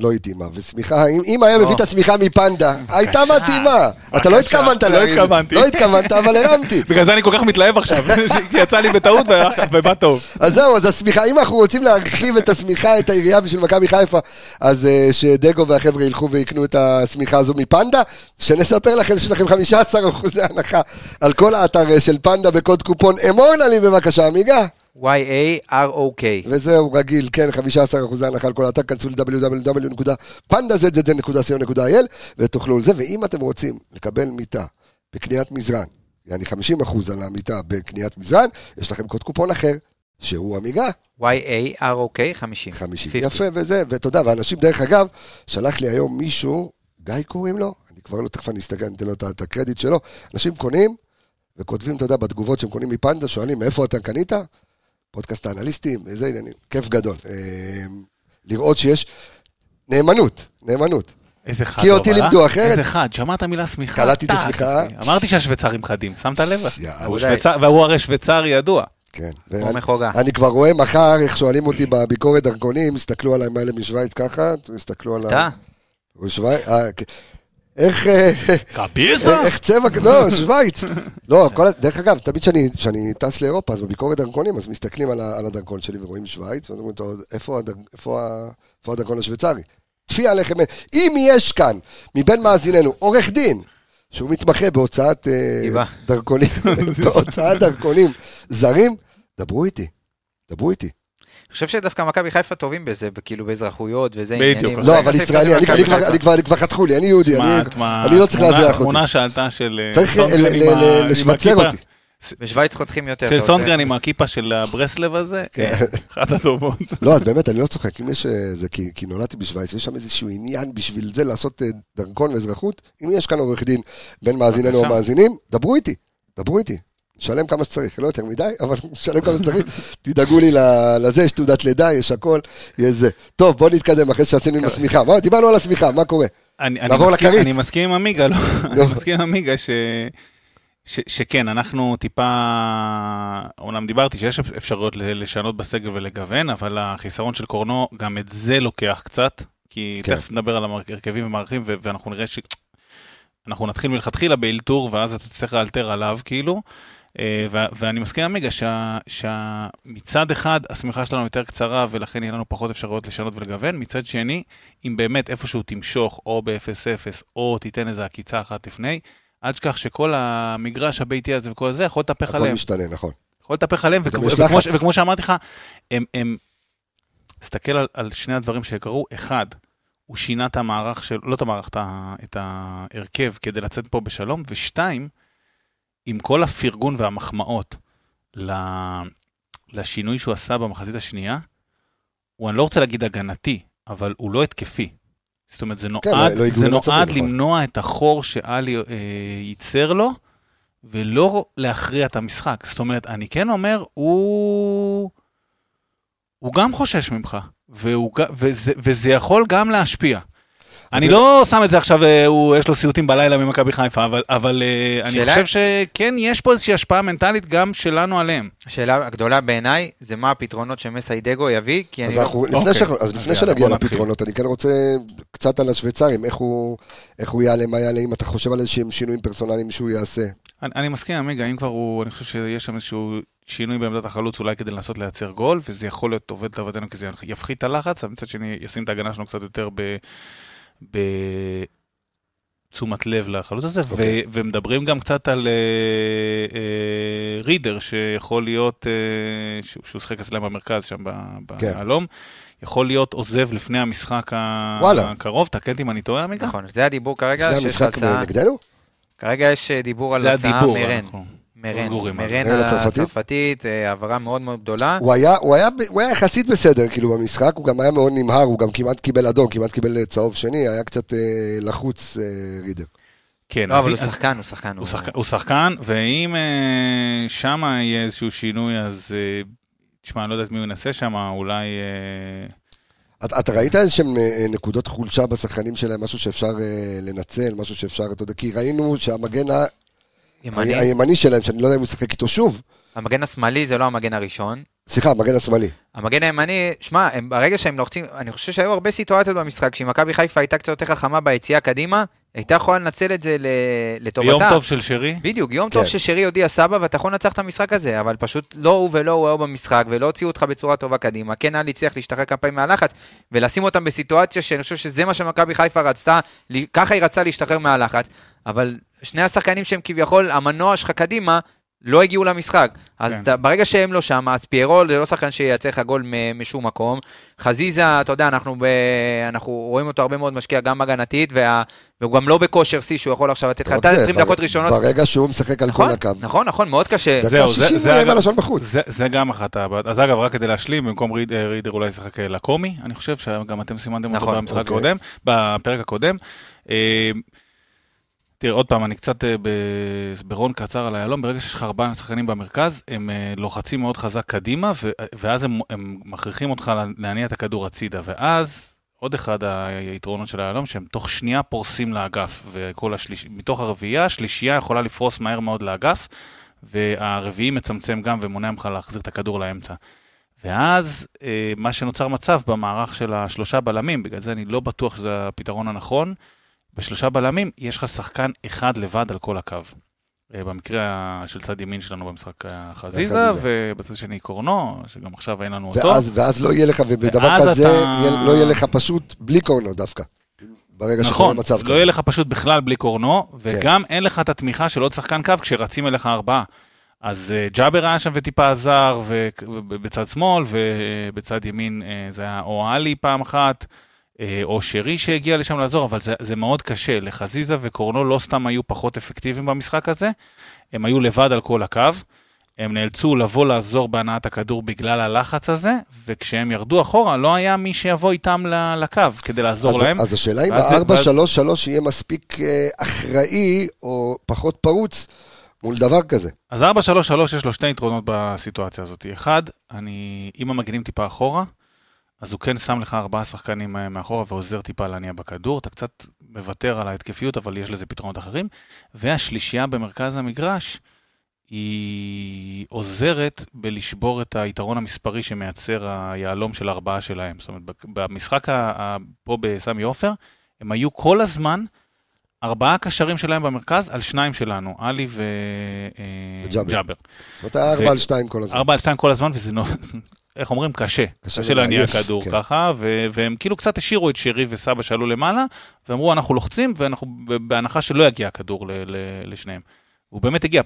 לא התאימה, ושמיכה, אם היה מביא את השמיכה מפנדה, הייתה מתאימה. אתה לא התכוונת להרים. לא התכוונת, אבל הרמתי. בגלל זה אני כל כך מתלהב עכשיו, יצא לי בטעות ובא טוב. אז זהו, אז השמיכה, אם אנחנו רוצים להרחיב את השמיכה, את העירייה בשביל מכבי חיפה, אז שדגו והחבר'ה ילכו ויקנו את השמיכה הזו מפנדה, שנספר לכם שלכם 15% הנחה על כל האתר של פנדה בקוד קופון אמור לי בבקשה, אמיגה. YAROK. וזהו, רגיל, כן, 15% הנחה על כל האתר, כנסו ל-www.pandazz.co.il ותוכלו לזה, ואם אתם רוצים לקבל מיטה בקניית מזרן, יעני 50% על המיטה בקניית מזרן, יש לכם קוד קופון אחר, שהוא אמיגה. YAROK50. 50, יפה, וזה, ותודה, ואנשים דרך אגב, שלח לי היום מישהו, גיא קוראים לו, כבר לא תכף אני אסתכל, אני אתן לו את הקרדיט שלו, אנשים קונים וכותבים, אתה יודע, בתגובות שהם קונים מפנדה, שואלים מאיפה אתה קנית, פודקאסט האנליסטים, איזה עניינים, כיף גדול, לראות שיש נאמנות. איזה חד, כי אותי לימדו אחרת. איזה חד, שמעת מילה סמיכה. קלטתי את הסמיכה. אמרתי שהשוויצרים חדים, שמת לב? והוא הרי שוויצרי ידוע. כן. אני כבר רואה מחר איך שואלים אותי בביקורת דרכונים, הסתכלו עליי מה אלה משוויץ ככה, הסתכלו עליי. איך... קפיסה? איך צבע... לא, שוויץ. לא, דרך אגב, תמיד שאני טס לאירופה, אז בביקורת דרכונים, אז מסתכלים על הדרכון שלי ורואים שוויץ, ואומרים אותו, איפה הדרכון השוויצרי? תפי עליכם, אם יש כאן, מבין מאזיננו, עורך דין, שהוא מתמחה בהוצאת דרכונים, בהוצאת דרכונים זרים, דברו איתי. אני חושב שדווקא מכבי חיפה טובים בזה, כאילו באזרחויות וזה עניינים. לא, אבל ישראלי, אני כבר חתכו לי, אני יהודי, אני לא צריך להזרח אותי. תמונה שאלתה של... צריך לשמצר אותי. בשוויץ חותכים יותר. של סונגרן עם הכיפה של הברסלב הזה, אחת הטובות. לא, אז באמת, אני לא צוחק, אם יש זה, כי נולדתי בשוויץ, ויש שם איזשהו עניין בשביל זה, לעשות דרכון ואזרחות, אם יש כאן עורך דין בין מאזיננו ומאזינים, דברו איתי. שלם כמה שצריך, לא יותר מדי, אבל שלם כמה שצריך, תדאגו לי לזה, יש תעודת לידה, יש הכל, יש זה. טוב, בוא נתקדם אחרי שעשינו עם הסמיכה. דיברנו על הסמיכה, מה קורה? נעבור לקרית. אני מסכים עם אמיגה, לא? אני מסכים עם אמיגה שכן, אנחנו טיפה, אומנם דיברתי שיש אפשרויות לשנות בסגל ולגוון, אבל החיסרון של קורנו, גם את זה לוקח קצת, כי תכף נדבר על הרכבים ומערכים, ואנחנו נראה שאנחנו נתחיל מלכתחילה באלתור, ואז אתה צריך לאלתר עליו, כאילו. ואני מסכים אמיגה שמצד אחד השמיכה שלנו יותר קצרה ולכן יהיה לנו פחות אפשרויות לשנות ולגוון, מצד שני, אם באמת איפשהו תמשוך או ב-0-0 או תיתן איזו הקיצה אחת לפני, עד שכך שכל המגרש הביתי הזה וכל זה יכול לטפח עליהם. הכל משתנה, נכון. יכול לטפח עליהם, וכמו שאמרתי לך, תסתכל על שני הדברים שקרו, אחד, הוא שינה את המערך, לא את המערך, את ההרכב כדי לצאת פה בשלום, ושתיים, עם כל הפרגון והמחמאות לשינוי שהוא עשה במחצית השנייה, הוא, אני לא רוצה להגיד הגנתי, אבל הוא לא התקפי. זאת אומרת, זה נועד למנוע את החור שאלי ייצר לו, ולא להכריע את המשחק. זאת אומרת, אני כן אומר, הוא גם חושש ממך, וזה יכול גם להשפיע. אני לא שם את זה עכשיו, יש לו סיוטים בלילה ממכבי חיפה, אבל אני חושב שכן, יש פה איזושהי השפעה מנטלית גם שלנו עליהם. השאלה הגדולה בעיניי, זה מה הפתרונות שמסיידגו יביא, כי אני... אז לפני שנגיע לפתרונות, אני כן רוצה קצת על השוויצרים, איך הוא יעלה, מה יעלה, אם אתה חושב על איזשהם שינויים פרסונליים שהוא יעשה. אני מסכים, אמיגה, אם כבר הוא, אני חושב שיש שם איזשהו שינוי בעמדת החלוץ, אולי כדי לנסות לייצר גול, וזה יכול להיות עובד לעבדנו, כי זה יפחית את הלחץ, מצד שני ישים את ההגנה שלנו קצת יותר בתשומת לב לחלוץ הזה, ומדברים גם קצת על רידר, שיכול להיות, שהוא שחק אצלם במרכז, שם בעלום, יכול להיות עוזב לפני המשחק הקרוב, תקנתי אם אני טועה, אמיגה? נכון, זה הדיבור כרגע. זה המשחק נגדנו? כרגע יש דיבור על הצעה מרן הצרפתית, העברה מאוד מאוד גדולה. הוא היה יחסית בסדר, כאילו במשחק, הוא גם היה מאוד נמהר, הוא גם כמעט קיבל אדום, כמעט קיבל צהוב שני, היה קצת לחוץ רידר. כן, אבל הוא שחקן, ואם שם יהיה איזשהו שינוי, אז תשמע, אני לא יודעת מי הוא ינסה שם, אולי... אתה ראית איזשהם נקודות חולשה בשחקנים שלהם, משהו שאפשר לנצל, משהו שאפשר, אתה יודע, כי ראינו שהמגן הימני שלהם, שאני לא יודע אם הוא שחק איתו שוב. המגן השמאלי זה לא המגן הראשון. סליחה, המגן השמאלי. המגן הימני, שמע, ברגע שהם לוחצים, אני חושב שהיו הרבה סיטואציות במשחק, שמכבי חיפה הייתה קצת יותר חכמה ביציאה קדימה, הייתה יכולה לנצל את זה לטובתה. יום טוב של שרי. בדיוק, יום טוב של שרי או דיא סבע, ואתה יכול לנצח את המשחק הזה, אבל פשוט לא הוא ולא הוא היה במשחק, ולא הוציאו אותך בצורה טובה קדימה. כן, היה להצליח להשתחרר כמה פעמים מהלחץ, ולשים אותם בסיטואציה שאני חושב שזה מה שמכבי חיפה רצתה, ככה היא רצתה להשתחרר מהלחץ, אבל שני השחקנים שהם כביכול, המנוע שלך קדימה, לא הגיעו למשחק. אז ברגע שהם לא שם, אז פיירול זה לא שחקן שייצא לך גול משום מקום. חזיזה, אתה יודע, אנחנו רואים אותו הרבה מאוד משקיע, גם הגנתית, והוא גם לא בכושר C, שהוא יכול עכשיו לתת לך 20 דקות ראשונות. ברגע שהוא משחק על כל הקו. נכון, מאוד קשה. זה גם אחת הבעיות. אז אגב, רק כדי להשלים, במקום רידר אולי שחק לקומי, אני חושב שגם אתם סימנתם אותו במשחק הקודם, בפרק הקודם. תראה, עוד פעם, אני קצת ברון קצר על היעלום, ברגע שיש לך 4 שחקנים במרכז, הם לוחצים מאוד חזק קדימה, ואז הם מכריחים אותך להניע את הכדור הצידה, ואז עוד אחד היתרונות של העלום, שהם תוך שנייה פורסים לאגף, ומתוך הרביעייה, השלישייה יכולה לפרוס מהר מאוד לאגף, והרביעי מצמצם גם ומונע ממך להחזיר את הכדור לאמצע. ואז מה שנוצר מצב במערך של השלושה בלמים, בגלל זה אני לא בטוח שזה הפתרון הנכון, בשלושה בלמים יש לך שחקן אחד לבד על כל הקו. במקרה של צד ימין שלנו במשחק חזיזה, ובצד שני קורנו, שגם עכשיו אין לנו אותו. ואז לא יהיה לך, ובדבר כזה לא יהיה לך פשוט בלי קורנו דווקא. ברגע שקורנו מצב כזה. נכון, לא יהיה לך פשוט בכלל בלי קורנו, וגם אין לך את התמיכה של עוד שחקן קו כשרצים אליך ארבעה. אז ג'אבר היה שם וטיפה עזר, בצד שמאל, ובצד ימין זה היה או אלי פעם אחת, או שרי שהגיע לשם לעזור, אבל זה מאוד קשה. לחזיזה וקורנו לא סתם היו פחות אפקטיביים במשחק הזה, הם היו לבד על כל הקו, הם נאלצו לבוא לעזור בהנעת הכדור בגלל הלחץ הזה, וכשהם ירדו אחורה, לא היה מי שיבוא איתם לקו כדי לעזור להם. אז השאלה אם ה-4-3-3 יהיה מספיק אחראי, או פחות פרוץ, מול דבר כזה. אז 4-3-3 יש לו שתי יתרונות בסיטואציה הזאת. אחד, אם המגנים טיפה אחורה, אז הוא כן שם לך 4 שחקנים מאחורה, ועוזר טיפה להניע בכדור, אתה קצת מוותר על ההתקפיות, אבל יש לזה פתרונות אחרים, והשלישייה במרכז המגרש, היא עוזרת בלשבור את היתרון המספרי, שמייצר היעלום של 4 שלהם, זאת אומרת, במשחק פה בסמי אופר, הם היו כל הזמן, 4 קשרים שלהם במרכז, על 2 שלנו, אלי וג'אבר. זאת אומרת, 4 על 2 כל הזמן. 4 על 2 כל הזמן, וזה איך אומרים? קשה. קשה להניע כדור ככה, והם כאילו קצת השאירו את שרי וסבא שעלו למעלה, ואמרו, אנחנו לוחצים, ואנחנו בהנחה שלא יגיע כדור לשניהם. הוא באמת הגיע,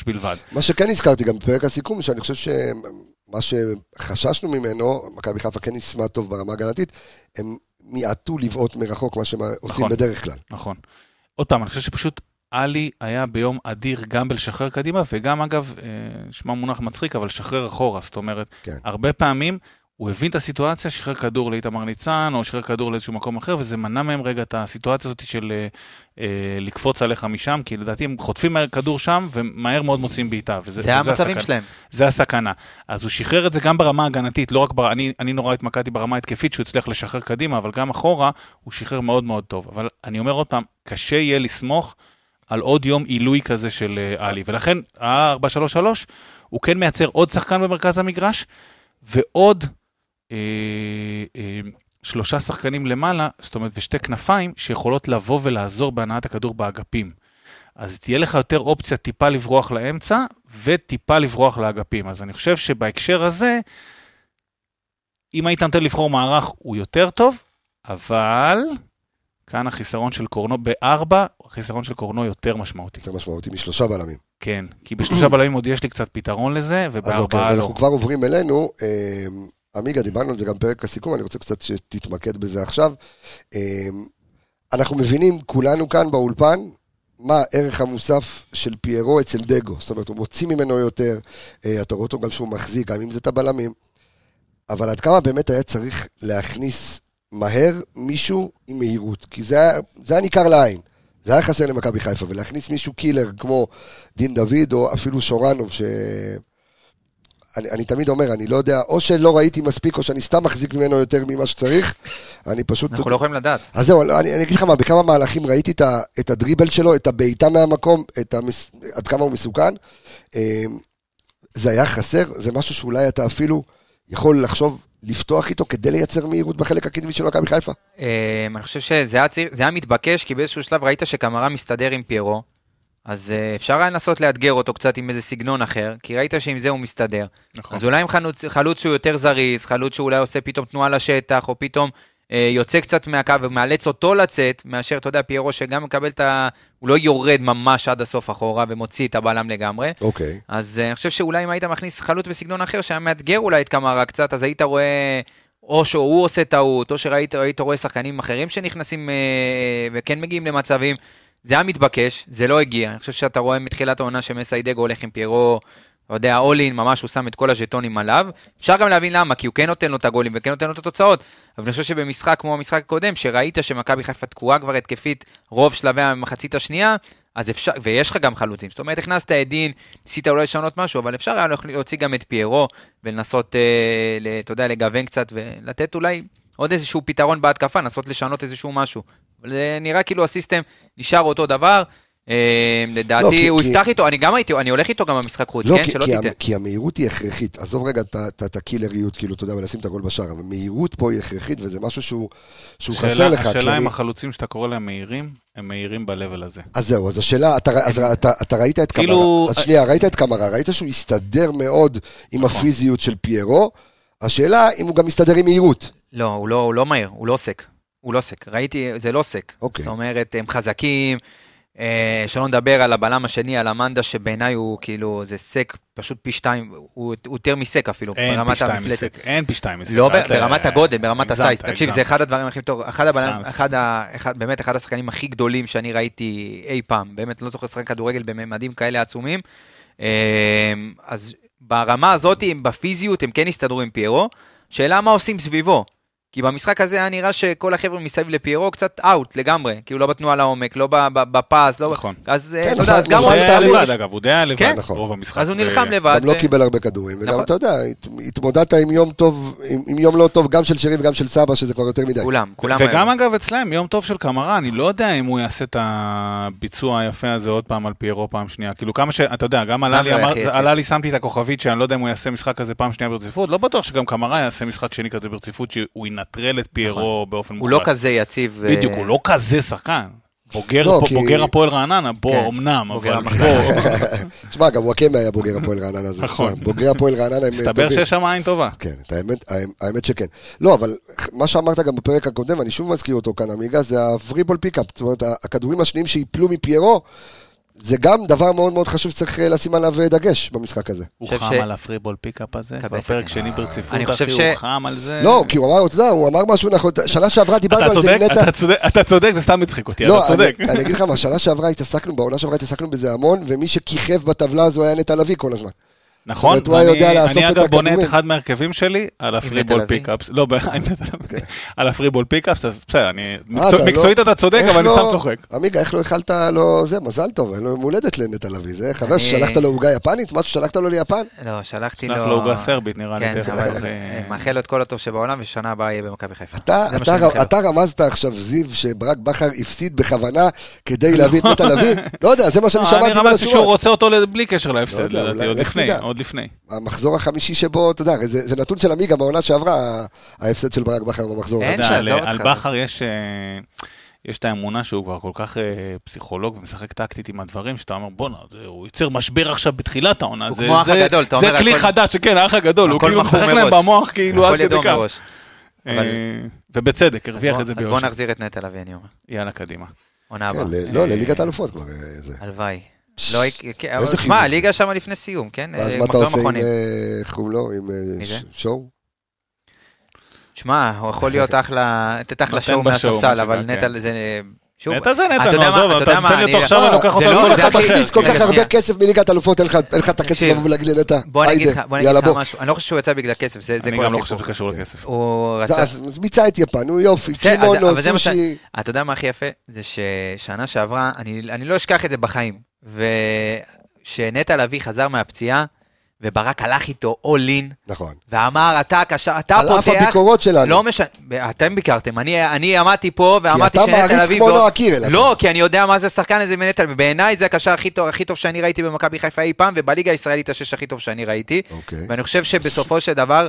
2-3 בלבד. מה שכן הזכרתי גם בפרק הסיכום, שאני חושב שמה שחששנו ממנו, מכבי חיפה כן נשמע טוב ברמה הגנתית, הם מיעטו לבעוט מרחוק, מה שהם עושים בדרך כלל. נכון. עוד פעם, אני חושב שפשוט אלי היה ביום אדיר גם בלשחרר קדימה, וגם אגב, שמה מונח מצחיק, אבל שחרר אחורה, זאת אומרת, כן. הרבה פעמים הוא הבין את הסיטואציה, שחרר כדור לאיתמר ניצן, או שחרר כדור לאיזשהו מקום אחר, וזה מנע מהם רגע את הסיטואציה הזאת של לקפוץ עליך משם, כי לדעתי הם חוטפים כדור שם, ומהר מאוד מוצאים בעיטה. זה המצבים שלהם. זה הסכנה. אז הוא שחרר את זה גם ברמה הגנתית, לא רק אני נורא התמקדתי ברמה התקפית, שהוא הצליח לשחרר קדימה, אבל גם אחורה הוא שחרר מאוד מאוד טוב. אבל אני אומר עוד פעם, קשה יהיה לסמוך על עוד יום עילוי כזה של אלי, ולכן ה-4-3-3 הוא כן מייצר עוד שחקן במרכז המגרש, ועוד 3 שחקנים למעלה, זאת אומרת, ושתי כנפיים שיכולות לבוא ולעזור בהנעת הכדור באגפים. אז תהיה לך יותר אופציה טיפה לברוח לאמצע, וטיפה לברוח לאגפים. אז אני חושב שבהקשר הזה, אם היית נותן לבחור מערך, הוא יותר טוב, אבל כאן החיסרון של קורנו ב-4, החיסרון של קורנו יותר משמעותי. יותר משמעותי מ3 בלמים. כן, כי ב3 בלמים עוד יש לי קצת פתרון לזה, וב-4 לא. אנחנו כבר עוברים אלינו, אמיגה, דיברנו על זה גם פרק הסיכום, אני רוצה קצת שתתמקד בזה עכשיו. אנחנו מבינים כולנו כאן באולפן, מה הערך המוסף של פיירו אצל דגו, זאת אומרת, הוא מוציא ממנו יותר, אתה רואה אותו גם שהוא מחזיק, גם אם זה את הבלמים, אבל עד כמה באמת היה צריך להכניס מהר מישהו עם מהירות, כי זה היה ניכר לעין, זה היה חסר למכבי חיפה, ולהכניס מישהו קילר כמו דין דוד או אפילו שורנוב, שאני תמיד אומר, אני לא יודע, או שלא ראיתי מספיק, או שאני סתם מחזיק ממנו יותר ממה שצריך, אני פשוט אנחנו לא יכולים לדעת. אז זהו, אני אגיד לך מה, בכמה מהלכים ראיתי את הדריבל שלו, את הביתה מהמקום, עד כמה הוא מסוכן, זה היה חסר, זה משהו שאולי אתה אפילו יכול לחשוב, לפתוח איתו כדי לייצר מהירות בחלק הקדמי של מכבי חיפה. אני חושב שזה היה מתבקש, כי באיזשהו שלב ראית שקמרה מסתדר עם פיירו, אז אפשר היה לנסות לאתגר אותו קצת עם איזה סגנון אחר, כי ראית שעם זה הוא מסתדר. אז אולי עם חלוץ שהוא יותר זריז, חלוץ שאולי עושה פתאום תנועה לשטח, או פתאום יוצא קצת מהקו ומאלץ אותו לצאת, מאשר אתה יודע פיירו שגם מקבל את הוא לא יורד ממש עד הסוף אחורה ומוציא את הבלם לגמרי. אוקיי. אז אני חושב שאולי אם היית מכניס חלוץ בסגנון אחר שהיה מאתגר אולי את קמרה קצת, אז היית רואה או שהוא עושה טעות, או שהיית רואה שחקנים אחרים שנכנסים וכן מגיעים למצבים. זה היה מתבקש, זה לא הגיע. אני חושב שאתה רואה מתחילת העונה שמסיידגו הולך עם פיירו, אתה יודע, אולין ממש הוא שם את כל הז'טונים עליו, אפשר גם להבין למה, כי הוא כן נותן לו את הגולים, וכן נותן לו את התוצאות, אבל אני חושב שבמשחק כמו המשחק הקודם, שראית שמכבי חיפה תקועה כבר התקפית, רוב שלבי המחצית השנייה, אז אפשר, ויש לך גם חלוצים, זאת אומרת, הכנסת את דין, ניסית אולי לשנות משהו, אבל אפשר היה להוציא גם את פיירו, ולנסות, אתה יודע, לגוון קצת, ולתת אולי עוד איזשהו פתרון בהתקפה, נסות לשנות איזשהו משהו. נראה כאילו הסיסטם נשאר אותו דבר, לדעתי הוא יפתח איתו, אני הולך איתו גם במשחק חוץ, כי המהירות היא הכרחית, עזוב רגע את הקילריות, כאילו אתה יודע, ולשים את הגול בשער, המהירות פה היא הכרחית, וזה משהו שהוא חסר לך. השאלה אם החלוצים שאתה קורא להם מהירים, הם מהירים בלבל הזה. אז זהו, אז השאלה, אתה ראית את קמרה, אז שנייה, ראית את קמרה, ראית שהוא הסתדר מאוד עם הפיזיות של פיירו, השאלה אם הוא גם הסתדר עם מהירות. לא, הוא לא מהיר, הוא לא עוסק, הוא לא עוסק, ראיתי, זה לא עוסק, זאת אומרת, הם חזקים, שלא נדבר על הבלם השני, על המנדה, שבעיניי הוא כאילו, זה סק, פשוט פי שתיים, הוא יותר מסק אפילו, ברמת המפלצת. אין פי שתיים מסק. לא, ברמת הגודל, ברמת הסייס. תקשיב, זה אחד הדברים הכי טוב, באמת אחד השחקנים הכי גדולים שאני ראיתי אי פעם, באמת לא זוכר לשחק כדורגל בממדים כאלה עצומים, אז ברמה הזאת, בפיזיות, הם כן הסתדרו עם פיירו, שאלה מה עושים סביבו, כי במשחק הזה היה נראה שכל החבר'ה מסביב לפיירו קצת אאוט לגמרי, כאילו לא בתנועה לעומק, לא בפס, לא... נכון. אז גם הוא היה לבד, אגב, הוא היה לבד, רוב המשחק. אז הוא נלחם לבד. גם לא קיבל הרבה כדורים, וגם אתה יודע, התמודדת עם יום טוב, עם יום לא טוב, גם של שריף, גם של סבא, שזה כבר יותר מדי. כולם. וגם אגב אצלם, יום טוב של קמרה, אני לא יודע אם הוא יעשה את הביצוע היפה הזה עוד פעם על פיירו פעם שנייה, כאילו כמה שאתה יודע, גם עלה לי שמתי את הכוכבית שאני לא יודע אם הוא יעשה משחק כזה פעם שנייה ברציפות, לא בטוח שגם קמרה יעשה משחק שני כזה ברציפות שהוא נטרל את פיירו באופן מוחלט. הוא לא כזה יציב. בדיוק, הוא לא כזה שחקן. בוגר הפועל רעננה, בוא, אמנם. תשמע, גם וואקם היה בוגר הפועל רעננה. נכון. בוגר הפועל רעננה הם טובים. מסתבר שיש שם עין טובה. כן, האמת שכן. לא, אבל מה שאמרת גם בפרק הקודם, אני שוב מזכיר אותו כאן, אמיגה, זה הפריבול פיקאפ. זאת אומרת, הכדורים השניים שיפלו מפיירו, זה גם דבר מאוד מאוד חשוב שצריך לשים עליו דגש במשחק הזה. הוא חם על הפריבול פיקאפ הזה, בפרק שני ברציפות, הוא חם על זה. לא, כי הוא אמר משהו, שנה שעברה דיברנו על זה. אתה צודק, זה סתם מצחיק אותי, אתה צודק. אני אגיד לך מה, בעונה שעברה התעסקנו בזה המון, ומי שכיכב בטבלה הזו היה נטע לביא כל הזמן. נכון, אני אגב בונה את אחד מהרכבים שלי על הפריבול פיקאפס, לא, על הפריבול פיקאפס, אז בסדר, מקצועית אתה צודק, אבל אני סתם צוחק. אמיגה, איך לא אכלת לו, זה מזל טוב, אין לו מולדת לנטע לביא, זה חבר ששלחת לו עוגה יפנית, משהו שלחת לו ליפן? לא, שלחתי לו עוגה סרבית, נראה לי. כן, אבל מאחל לו את כל הטוב שבעולם, ושנה הבאה יהיה במכבי חיפה. אתה רמזת עכשיו זיו שברק בכר הפסיד בכוונה כדי להביא את נטע לביא? לא יודע, זה מה שאני שמעתי. אני רמזתי שהוא רוצה אותו בלי קשר להפסד, לפני. המחזור החמישי שבו, אתה יודע, זה נתון של אמיגה בעונה שעברה, ההפסד של ברק בכר במחזור. אין שעזור אותך. על בכר יש את האמונה שהוא כבר כל כך פסיכולוג ומשחק טקטית עם הדברים, שאתה אומר, בוא, הוא יצר משבר עכשיו בתחילת העונה. הוא כמו אח הגדול. זה כלי חדש, כן, האח הגדול. הוא כאילו משחק להם במוח, כאילו עד כדי כך. ובצדק, הרוויח את זה ביושר. אז בוא נחזיר את נטע לביא, אני אומר. יאללה, קדימה. לא, לליגת האלופות כבר הלוואי. מה, הליגה שם לפני סיום, כן? אז מה אתה עושה עם שואו? שמע, הוא יכול להיות אחלה שואו מהספסל, אבל נטל זה... נטל זה נטל, נעזוב, אתה נותן לי אותו עכשיו, אני לוקח אותו לכל אחד אחר. כל כך הרבה כסף מליגת אלופות, אין לך את הכסף ולהגיד לנטה. בוא נגיד לך משהו, אני לא חושב שהוא יצא בגלל כסף, זה כל הסיפור. אני גם לא חושב שזה קשור לכסף. אז מיצה את יפן, הוא יופי, קימונו, סושי. אתה יודע מה הכי יפה? זה ששנה שעברה, אני לא אשכח את זה בחיים. ושנטע לביא חזר מהפציעה, וברק הלך איתו אולין, נכון. ואמר, אתה קשה, אתה פותח, על אף הביקורות שלנו. לא משנה, אתם ביקרתם, אני עמדתי פה, ואמרתי שנטע לביא... כי אתה מעריץ כמו לא אכיר אליי. לא, כי אני יודע מה זה השחקן הזה מנטע לביא, בעיניי זה הקשה הכי טוב שאני ראיתי במכבי חיפה אי פעם, ובליגה הישראלית השש הכי טוב שאני ראיתי, ואני חושב שבסופו של דבר...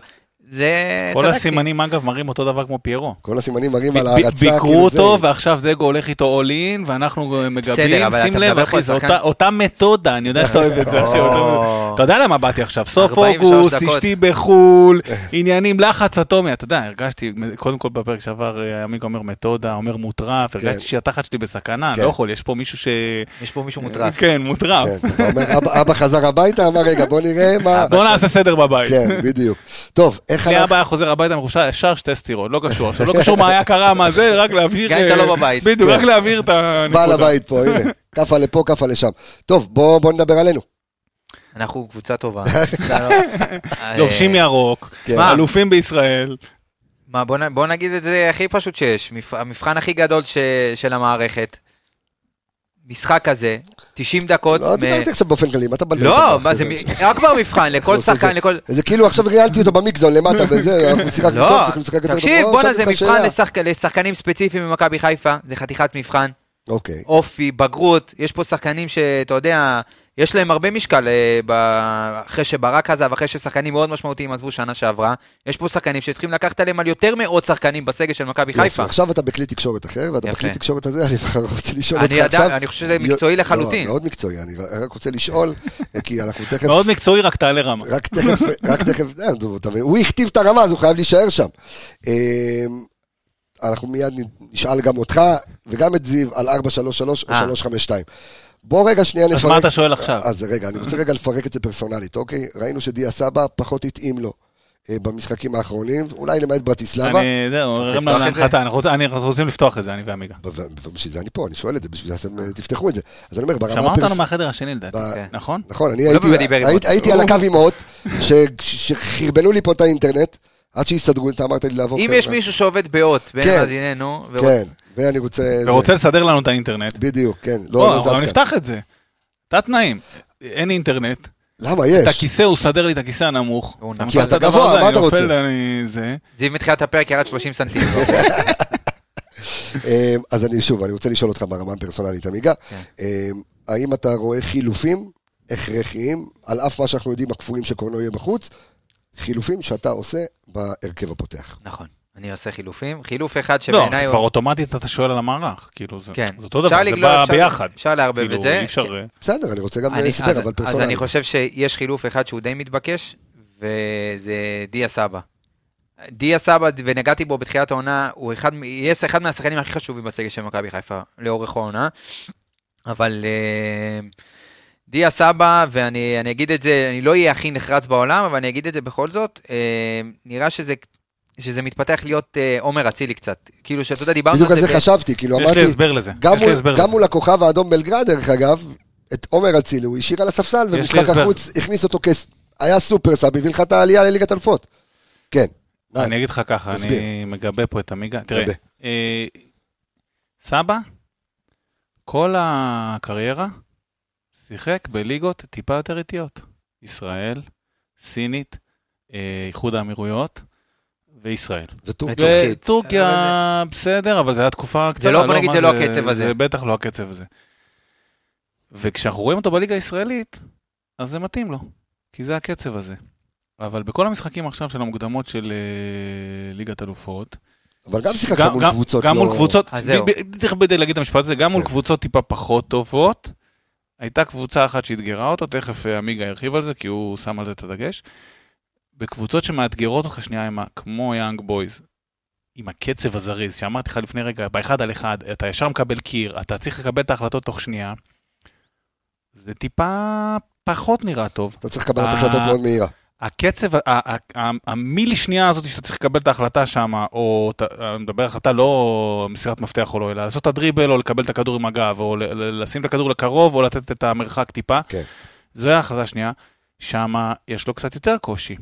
כל הסימנים אגב מראים אותו דבר כמו פיירו. כל הסימנים מראים על ההרצה. ביקרו אותו ועכשיו זאגו הולך איתו אולין ואנחנו מגבים, שים לב אחי, זו אותה מתודה, אני יודע שאתה אוהב את זה. אתה יודע למה באתי עכשיו, סוף אוגוסט, אשתי בחול, עניינים, לחץ אטומי, אתה יודע, הרגשתי, קודם כל בפרק שעבר, אמיגה אומר מתודה, אומר מוטרף, הרגשתי שהתחת שלי בסכנה, לא יכול, יש פה מישהו ש... יש פה מישהו מוטרף. כן, מוטרף. אבא חזר הביתה, אמר רגע, בוא נראה מה... בוא נעשה סדר בבית. כן, בדיוק. טוב. לי הבא היה חוזר הביתה מחופשה, ישר שתי סתירות, לא קשור, לא קשור מה היה קרה, מה זה, רק להבהיר, בדיוק, רק להבהיר את הנקודה. בעל הבית פה, הנה, כפה לפה, כפה לשם. טוב, בואו נדבר עלינו. אנחנו קבוצה טובה. לובשים ירוק, אלופים בישראל. בואו נגיד את זה הכי פשוט שיש, המבחן הכי גדול של המערכת. משחק הזה, 90 דקות... לא, דיברתי עכשיו באופן כללי, מה אתה בלבל? לא, מה זה, רק בר מבחן, לכל שחקן, לכל... זה כאילו עכשיו ריאלתי אותו במיקזון, למטה וזה, אנחנו משחק יותר, צריכים לשחק יותר... תקשיב, בוא נעשה מבחן לשחקנים ספציפיים ממכבי חיפה, זה חתיכת מבחן. אוקיי. אופי, בגרות, יש פה שחקנים שאתה יודע, יש להם הרבה משקל, אחרי שברק עזב, אחרי ששחקנים מאוד משמעותיים עזבו שנה שעברה, יש פה שחקנים שצריכים לקחת עליהם על יותר מאות שחקנים בסגל של מכבי חיפה. עכשיו אתה בכלי תקשורת אחר, ואתה בכלי תקשורת הזה, אני רוצה לשאול אותך עכשיו. אני חושב שזה מקצועי לחלוטין. מאוד מקצועי, אני רק רוצה לשאול, כי אנחנו תכף... מאוד מקצועי, רק תעלה רמה. רק תכף, הוא הכתיב את הרמה, אז הוא חייב להישאר שם. אנחנו מיד נשאל גם אותך, וגם את זיו, על 433 או 352. בוא רגע שנייה נפרק. אז מה אתה שואל עכשיו? אז רגע, אני רוצה רגע לפרק את זה פרסונלית, אוקיי? ראינו שדיא סבע פחות התאים לו במשחקים האחרונים, אולי למעט ברטיסלבה. אני, זהו, אנחנו רוצים לפתוח את זה, אני ואמיגה. בשביל זה אני פה, אני שואל את זה, בשביל זה אתם תפתחו את זה. אז אני אומר, ברמה... שמע אותנו מהחדר השני לדעתי, נכון? נכון, אני הייתי על הקו אימות, שחרבנו לי פה את האינטרנט, עד שהסתדרו, אתה אמרת לי לעבור... אם יש מישהו שעובד באות, בין מזיננו... כן, ואני רוצה... ורוצה לסדר לנו את האינטרנט. בדיוק, כן. לא, אבל נפתח את זה. תת תנאים. אין אינטרנט. למה? יש. את הכיסא, הוא סדר לי את הכיסא הנמוך. כי אתה גבוה, מה אתה רוצה? זיו מתחילת הפרק ירד 30 סנטים. אז אני שוב, אני רוצה לשאול אותך ברמה פרסונלית, אמיגה. האם אתה רואה חילופים הכרחיים, על אף מה שאנחנו יודעים, הכפויים שקורנו יהיה בחוץ, חילופים שאתה עושה בהרכב הפותח. נכון, אני עושה חילופים. חילוף אחד שבעיניי... לא, זה כבר אוטומטית אתה שואל על המערך. כאילו זה אותו דבר, זה בא ביחד. אפשר להרבב את זה. בסדר, אני רוצה גם להסבר, אבל פרסונלי. אז אני חושב שיש חילוף אחד שהוא די מתבקש, וזה דיא סבע. דיא סבע, ונגעתי בו בתחילת העונה, הוא אחד מהשחקנים הכי חשובים בסגל של מכבי חיפה, לאורך העונה. אבל... דיא סבע, ואני אגיד את זה, אני לא אהיה הכי נחרץ בעולם, אבל אני אגיד את זה בכל זאת, נראה שזה מתפתח להיות עומר אצילי קצת. כאילו שאתה יודע, דיברנו... בדיוק על זה חשבתי, כאילו אמרתי... יש להסבר לזה. גם מול הכוכב האדום בלגרד, דרך אגב, את עומר אצילי, הוא השאיר על הספסל, ומשחק החוץ הכניס אותו היה סופר סאב, הביא לך את העלייה לליגת אלופות. כן. אני אגיד לך ככה, אני מגבה פה את אמיגה. תראה, סבע, כל הקריירה שיחק בליגות טיפה יותר איטיות. ישראל, סינית, איחוד האמירויות, וישראל. וטורקיה בסדר, אבל זה היה תקופה קצת... זה לא, בוא נגיד, זה לא הקצב הזה. זה בטח לא הקצב הזה. וכשאנחנו רואים אותו בליגה הישראלית, אז זה מתאים לו, כי זה הקצב הזה. אבל בכל המשחקים עכשיו של המוקדמות של ליגת אלופות, אבל גם שיחקת מול קבוצות לא... גם מול קבוצות, תכבדי להגיד את המשפט הזה, גם מול קבוצות טיפה פחות טובות, הייתה קבוצה אחת שהתגרה אותו, תכף אמיגה הרחיב על זה, כי הוא שם על זה את הדגש. בקבוצות שמאתגרות אותך שנייה, כמו יאנג בויז, עם הקצב הזריז, שאמרתי לך לפני רגע, באחד על אחד, אתה ישר מקבל קיר, אתה צריך לקבל את ההחלטות תוך שנייה, זה טיפה פחות נראה טוב. אתה צריך לקבל את ההחלטות מאוד מהירה. הקצב, המילי שנייה הזאת שאתה צריך לקבל את ההחלטה שם, או מדבר החלטה לא מסירת מפתח או לא, אלא לעשות את הדריבל, או לקבל את הכדור עם הגב, או לשים את הכדור לקרוב, או לתת את המרחק טיפה. זו ההחלטה השנייה, שם יש לו קצת יותר קושי.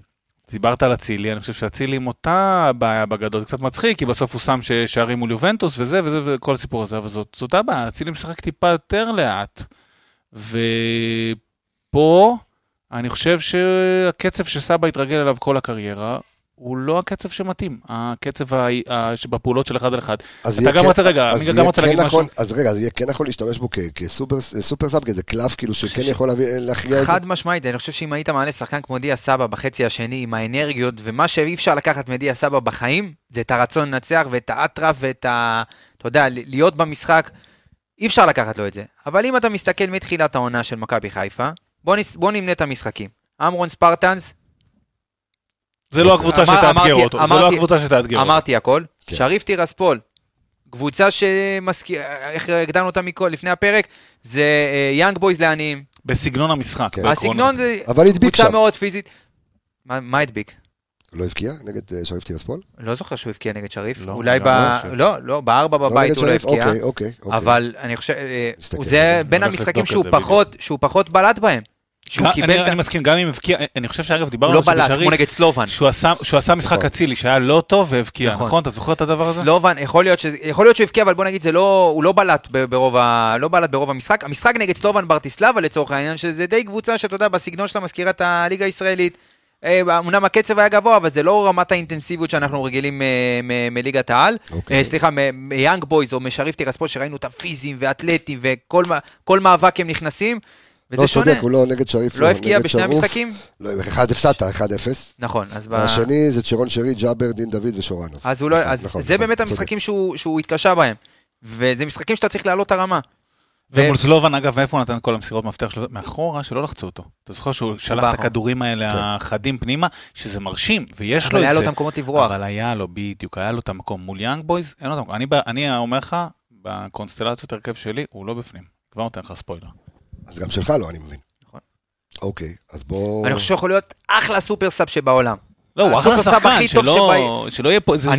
דיברת על הצילי, אני חושב שהצילי עם אותה בעיה בגדול, זה קצת מצחיק, כי בסוף הוא שם שערים מול יובנטוס, וזה וזה וכל הסיפור הזה, אבל זאת הבעיה, הצילי משחק טיפה יותר לאט. ופה... אני חושב שהקצב שסבא התרגל אליו כל הקריירה, הוא לא הקצב שמתאים, הקצב שבפעולות של אחד על אחד. אתה גם רוצה רגע, אני גם רוצה להגיד משהו. אז רגע, אז יהיה כן יכול להשתמש בו כסופר סאב, כזה קלף כאילו שכן יכול להכריע את זה. חד משמעית, אני חושב שאם היית מעלה שחקן כמו דיא סבע בחצי השני, עם האנרגיות, ומה שאי אפשר לקחת מדיא סבע בחיים, זה את הרצון לנצח ואת האטרף ואת ה... אתה יודע, להיות במשחק, אי אפשר לקחת לו את זה. אבל אם אתה מסתכל מתחילת העונה של מכבי חיפה, בוא נמנה את המשחקים. אמרון ספרטנס. זה לא הקבוצה שתאתגר אותו. זה לא הקבוצה שתאתגר אותו. אמרתי הכל. שריף טירספול. קבוצה שמזכיר, איך הגדרנו אותה מכל, לפני הפרק, זה יאנג בויז לעניים. בסגנון המשחק. הסגנון זה קבוצה מאוד פיזית. מה הדביק? לא הבקיע נגד שריף טירספול? לא זוכר שהוא הבקיע נגד שריף. אולי בארבע בבית הוא לא הבקיע. אבל אני חושב, זה בין המשחקים שהוא פחות בלט בהם. אני מסכים, גם אם הבקיע, אני חושב שאגב דיברנו לא בלט, כמו נגד סלובן. שהוא עשה משחק הצילי, שהיה לא טוב והבקיע, נכון? אתה זוכר את הדבר הזה? סלובן, יכול להיות שהוא הבקיע, אבל בוא נגיד, הוא לא בלט ברוב המשחק. המשחק נגד סלובן ברטיסלבה לצורך העניין, שזה די קבוצה שאתה יודע, בסגנון שלה מזכירה את הליגה הישראלית, אמנם הקצב היה גבוה, אבל זה לא רמת האינטנסיביות שאנחנו רגילים מליגת העל. סליחה, מיאנג בויז או משריף טירספול, שראינו אותם פיזיים ואתלטיים וכל מאבק הם נכנסים. לא צודק, הוא לא נגד שריף. לא הפקיע בשני המשחקים? לא, אחד הפסעת, 1-0. נכון. השני זה צ'רון שרי, ג'אבר, דין דוד ושורנו. אז זה באמת המשחקים שהוא התקשה בהם. וזה משחקים שאתה צריך להעלות הרמה. ומול סלובן, אגב, איפה הוא נתן כל המסירות מפתח שלו? מאחורה, שלא לחצו אותו. אתה זוכר שהוא שלח את הכדורים האלה החדים פנימה, שזה מרשים, ויש לו את זה. אבל היה לו את המקומות לברוח. אבל היה לו בדיוק, היה לו את המקום מול יאנג בויז. אני אומר לך, בקונסטלציות הרכב שלי, הוא לא בפנים. כבר נותן לך ספוילר. אז גם שלך לא, אני מבין. נכון. אוקיי, אז בואו... אני חושב שיכול להיות אחלה סופר סאב שבעולם. לא, הוא אחלה שחקן, שלא יהיה פה איזה...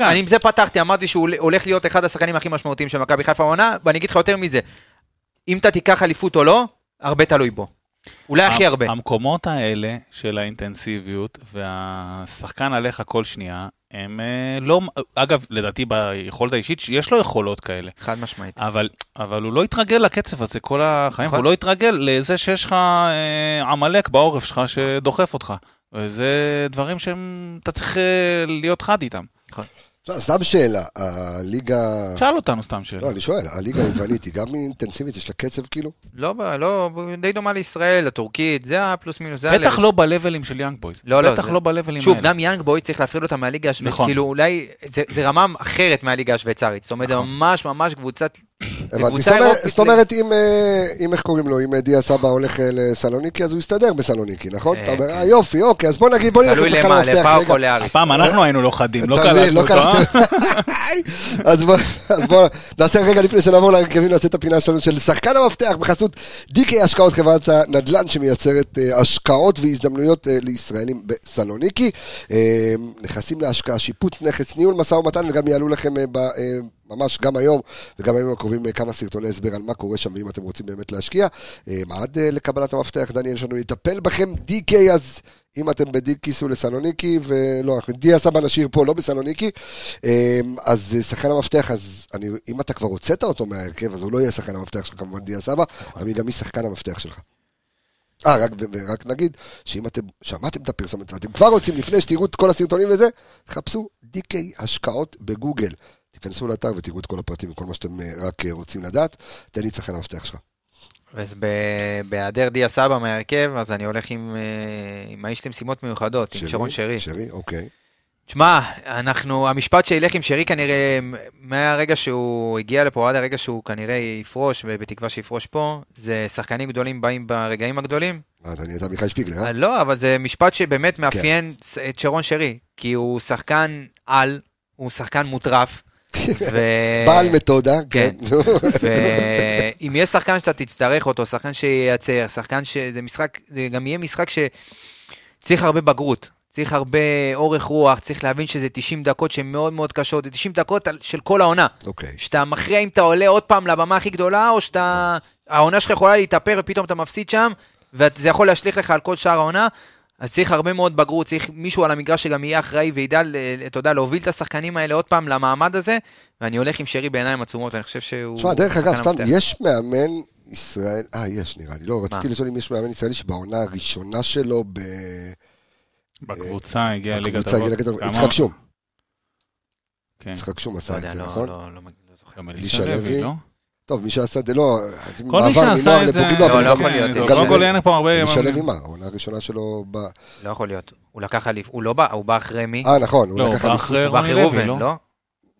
אני עם זה פתחתי, אמרתי שהוא הולך להיות אחד השחקנים הכי משמעותיים של מכבי חיפה העונה, ואני אגיד לך יותר מזה, אם אתה תיקח אליפות או לא, הרבה תלוי בו. אולי הכי הרבה. המקומות האלה של האינטנסיביות, והשחקן עליך כל שנייה, הם לא... אגב, לדעתי ביכולת האישית, יש לו יכולות כאלה. חד משמעית. אבל הוא לא יתרגל לקצב הזה כל החיים, הוא לא יתרגל לזה שיש לך עמלק בעורף שלך שדוחף אותך. וזה דברים שאתה צריך להיות חד איתם. סתם שאלה, הליגה... שאל אותנו סתם שאלה. לא, אני שואל, הליגה היוונית היא גם אינטנסיבית, יש לה קצב כאילו? לא, די דומה לישראל, הטורקית, זה הפלוס מינוס, זה הלב. בטח לא בלבלים של יאנג בויז. לא, בטח לא בלבלים האלה. שוב, גם יאנג בויז צריך להפריד אותה מהליגה השוויצרית, כאילו אולי, זה רמה אחרת מהליגה השוויצרית, זאת אומרת, זה ממש ממש קבוצת... זאת אומרת, אם איך קוראים לו, אם דיא סבע הולך לסלוניקי, אז הוא יסתדר בסלוניקי, נכון? יופי, אוקיי, אז בוא נגיד, בוא נלך לשחקן המפתח. הפעם אנחנו היינו לא חדים, לא קלטנו אותו. אז בוא נעשה רגע לפני שנעבור להרכבים, נעשה את הפינה שלנו של שחקן המפתח, בחסות DK השקעות, חברת הנדל"ן שמייצרת השקעות והזדמנויות לישראלים בסלוניקי. נכנסים להשקעה, שיפוץ נכס, ניהול משא ומתן, וגם יעלו לכם ממש גם היום, וגם היום הקרובים כמה סרטוני הסבר על מה קורה שם, ואם אתם רוצים באמת להשקיע, מעד לקבלת המפתח, דניאל שלנו יטפל בכם, DK, אז אם אתם בדיקיסו לסלוניקי, ולא, דיא סבא נשאיר פה, לא בסלוניקי, אז שחקן המפתח, אז אם אתה כבר הוצאת אותו מהרכב, אז הוא לא יהיה שחקן המפתח שלך, כמובן דיא סבא, אבל גם היא שחקן המפתח שלך. רק נגיד, שאם אתם שמעתם את הפרסומת, ואתם כבר רוצים לפני שתראו את כל הסרטונים וזה, חפשו DK השקעות בגוגל. תיכנסו לאתר ותראו את כל הפרטים וכל מה שאתם רק רוצים לדעת. תן לי שחקן המפתח שלך. אז בהיעדר דיא סבע מהרכב, אז אני הולך עם האיש למשימות מיוחדות, עם שרון שרי. שרי, אוקיי. תשמע, המשפט שילך עם שרי כנראה, מהרגע שהוא הגיע לפה, עד הרגע שהוא כנראה יפרוש, ובתקווה שיפרוש פה, זה שחקנים גדולים באים ברגעים הגדולים. אני אתה מיכאל שפיגלר, אה? לא, אבל זה משפט שבאמת מאפיין את שרון שרי, כי הוא שחקן על, הוא שחקן מוטרף, בעל מתודה, כן. ואם יש שחקן שאתה תצטרך אותו, שחקן שייצר, שחקן שזה משחק, זה גם יהיה משחק שצריך הרבה בגרות, צריך הרבה אורך רוח, צריך להבין שזה 90 דקות שהן מאוד מאוד קשות, זה 90 דקות של כל העונה. שאתה מכריע אם אתה עולה עוד פעם לבמה הכי גדולה, או שאתה, העונה שלך יכולה להתאפר ופתאום אתה מפסיד שם, וזה יכול להשליך לך על כל שאר העונה, אז צריך הרבה מאוד בגרות, צריך מישהו על המגרש שגם יהיה אחראי וידע, תודה, להוביל את השחקנים האלה עוד פעם למעמד הזה, ואני הולך עם שרי בעיניים עצומות, אני חושב שהוא... תשמע, דרך אגב, סתם, יש מאמן ישראל... יש, נראה לי, לא, רציתי לשאול אם יש מאמן ישראלי שבעונה הראשונה שלו ב... בקבוצה הגיעה ליגת האלופות. יצחק שום. יצחק שום עשה את זה, נכון? לא זוכר. אלישע לוי, לא? טוב, מי שעשה את זה לא... כל מי שעשה את זה... לא יכול להיות. לא יכול להיות פה הרבה... משלב עם מה? העונה הראשונה שלו... לא יכול להיות. הוא לקח אליפות. הוא לא בא, הוא בא אחרי מי? נכון. הוא בא אחרי ראובן, לא?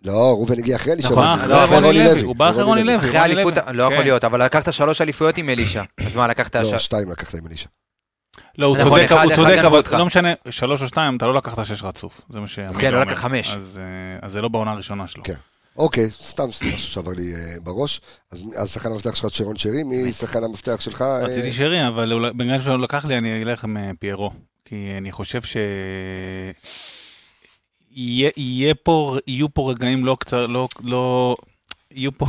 לא, ראובן הגיע אחרי אלישע. הוא בא אחרי רוני לוי. אחרי אליפות... לא יכול להיות, אבל לקחת 3 אליפויות עם אלישע. אז מה, לקחת... לא, 2 לקחת עם אלישע. לא, הוא צודק, אבל לא משנה, 3 או 2, אתה לא לקחת 6 רצוף. זה מה שאני אומר. כן, לא לקח 5. אז זה לא בעונה הראשונה שלו. כן. אוקיי, סתם שעבר לי בראש, אז שחקן המפתח שלך שרון שרי, מי שחקן המפתח שלך? רציתי שרי, אבל בגלל שהוא לקח לי, אני אלך עם פיירו, כי אני חושב שיהיו פה רגעים לא יהיו פה...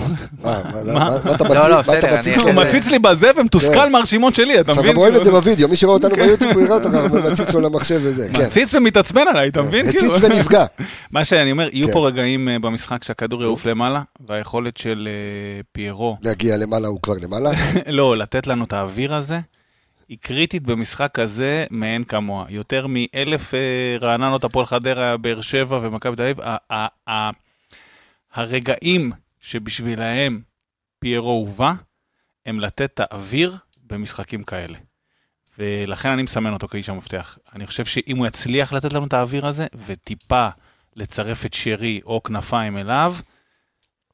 מה אתה מציץ? הוא מציץ לי בזה ומתוסכל מהרשימון שלי, אתה מבין? עכשיו, הם רואים את זה בווידאו, מי שראה אותנו ביוטיוב, הוא יראה אותו גם, הוא מציץ לו למחשב וזה. מציץ ומתעצמן עליי, אתה מבין? מציץ ונפגע. מה שאני אומר, יהיו פה רגעים במשחק שהכדור יעוף למעלה, והיכולת של פיירו... להגיע למעלה, הוא כבר למעלה? לא, לתת לנו את האוויר הזה, היא קריטית במשחק כזה מעין כמוה. יותר מ-1000 רעננות הפועל חדרה, באר שבע ומכבי תל אביב, הרגעים שבשבילהם פיירו הובה, הם לתת את האוויר במשחקים כאלה. ולכן אני מסמן אותו כאיש המפתח. אני חושב שאם הוא יצליח לתת לנו את האוויר הזה, וטיפה לצרף את שרי או כנפיים אליו,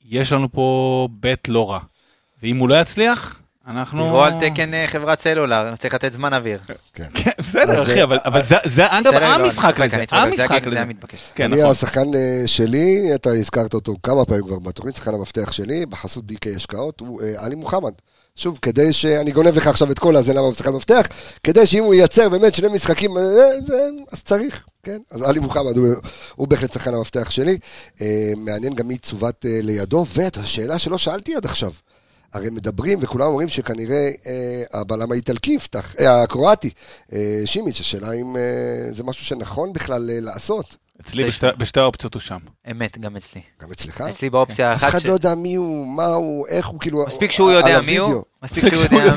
יש לנו פה בית לא רע. ואם הוא לא יצליח... פירו על תקן חברת סלולר, צריך לתת זמן אוויר. בסדר אחי, אבל זה אגב המשחק לזה. אני השחקן שלי, אתה הזכרת אותו כמה פעמים כבר בתוכנית, שחקן המפתח שלי, בחסות DK השקעות, הוא עלי מוחמד. שוב, כדי שאני גונב לך עכשיו את כל הזה, למה הוא שחקן מפתח, כדי שאם הוא ייצר באמת שני משחקים, אז צריך. אז עלי מוחמד הוא בהחלט שחקן המפתח שלי. מעניין גם מי צוות לידו, והשאלה שלא שאלתי עד עכשיו. הרי מדברים וכולם אומרים שכנראה הבלם האיטלקי יפתח, הקרואטי, שימיץ', השאלה אם זה משהו שנכון בכלל לעשות. אצלי בשתי האופציות הוא שם. אמת, גם אצלי. גם אצלך? אצלי באופציה אחת. אף אחד לא יודע מי הוא, מה הוא, איך הוא, כאילו... מספיק שהוא יודע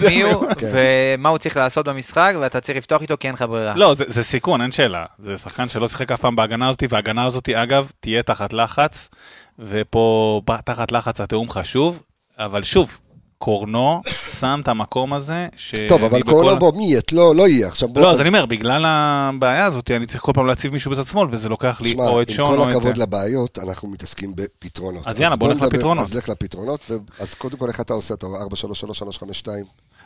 מי הוא, ומה הוא צריך לעשות במשחק, ואתה צריך לפתוח איתו כי אין לך ברירה. לא, זה סיכון, אין שאלה. זה שחקן שלא שיחק אף פעם בהגנה הזאת, וההגנה הזאת, אגב, תהיה תחת לחץ, ופה תחת לחץ התאום חשוב, אבל שוב קורנו שם את המקום הזה ש... טוב, אבל קורנו בו מיית, לא יהיה עכשיו. לא, אז אני אומר, בגלל הבעיה הזאת, אני צריך כל פעם להציב מישהו בצד שמאל, וזה לוקח לי או את שון או את... עם כל הכבוד לבעיות, אנחנו מתעסקים בפתרונות. אז יאללה, בוא נלך לפתרונות. אז לך לפתרונות, אז קודם כל איך אתה עושה אותו, 4-3-3-3-5-2.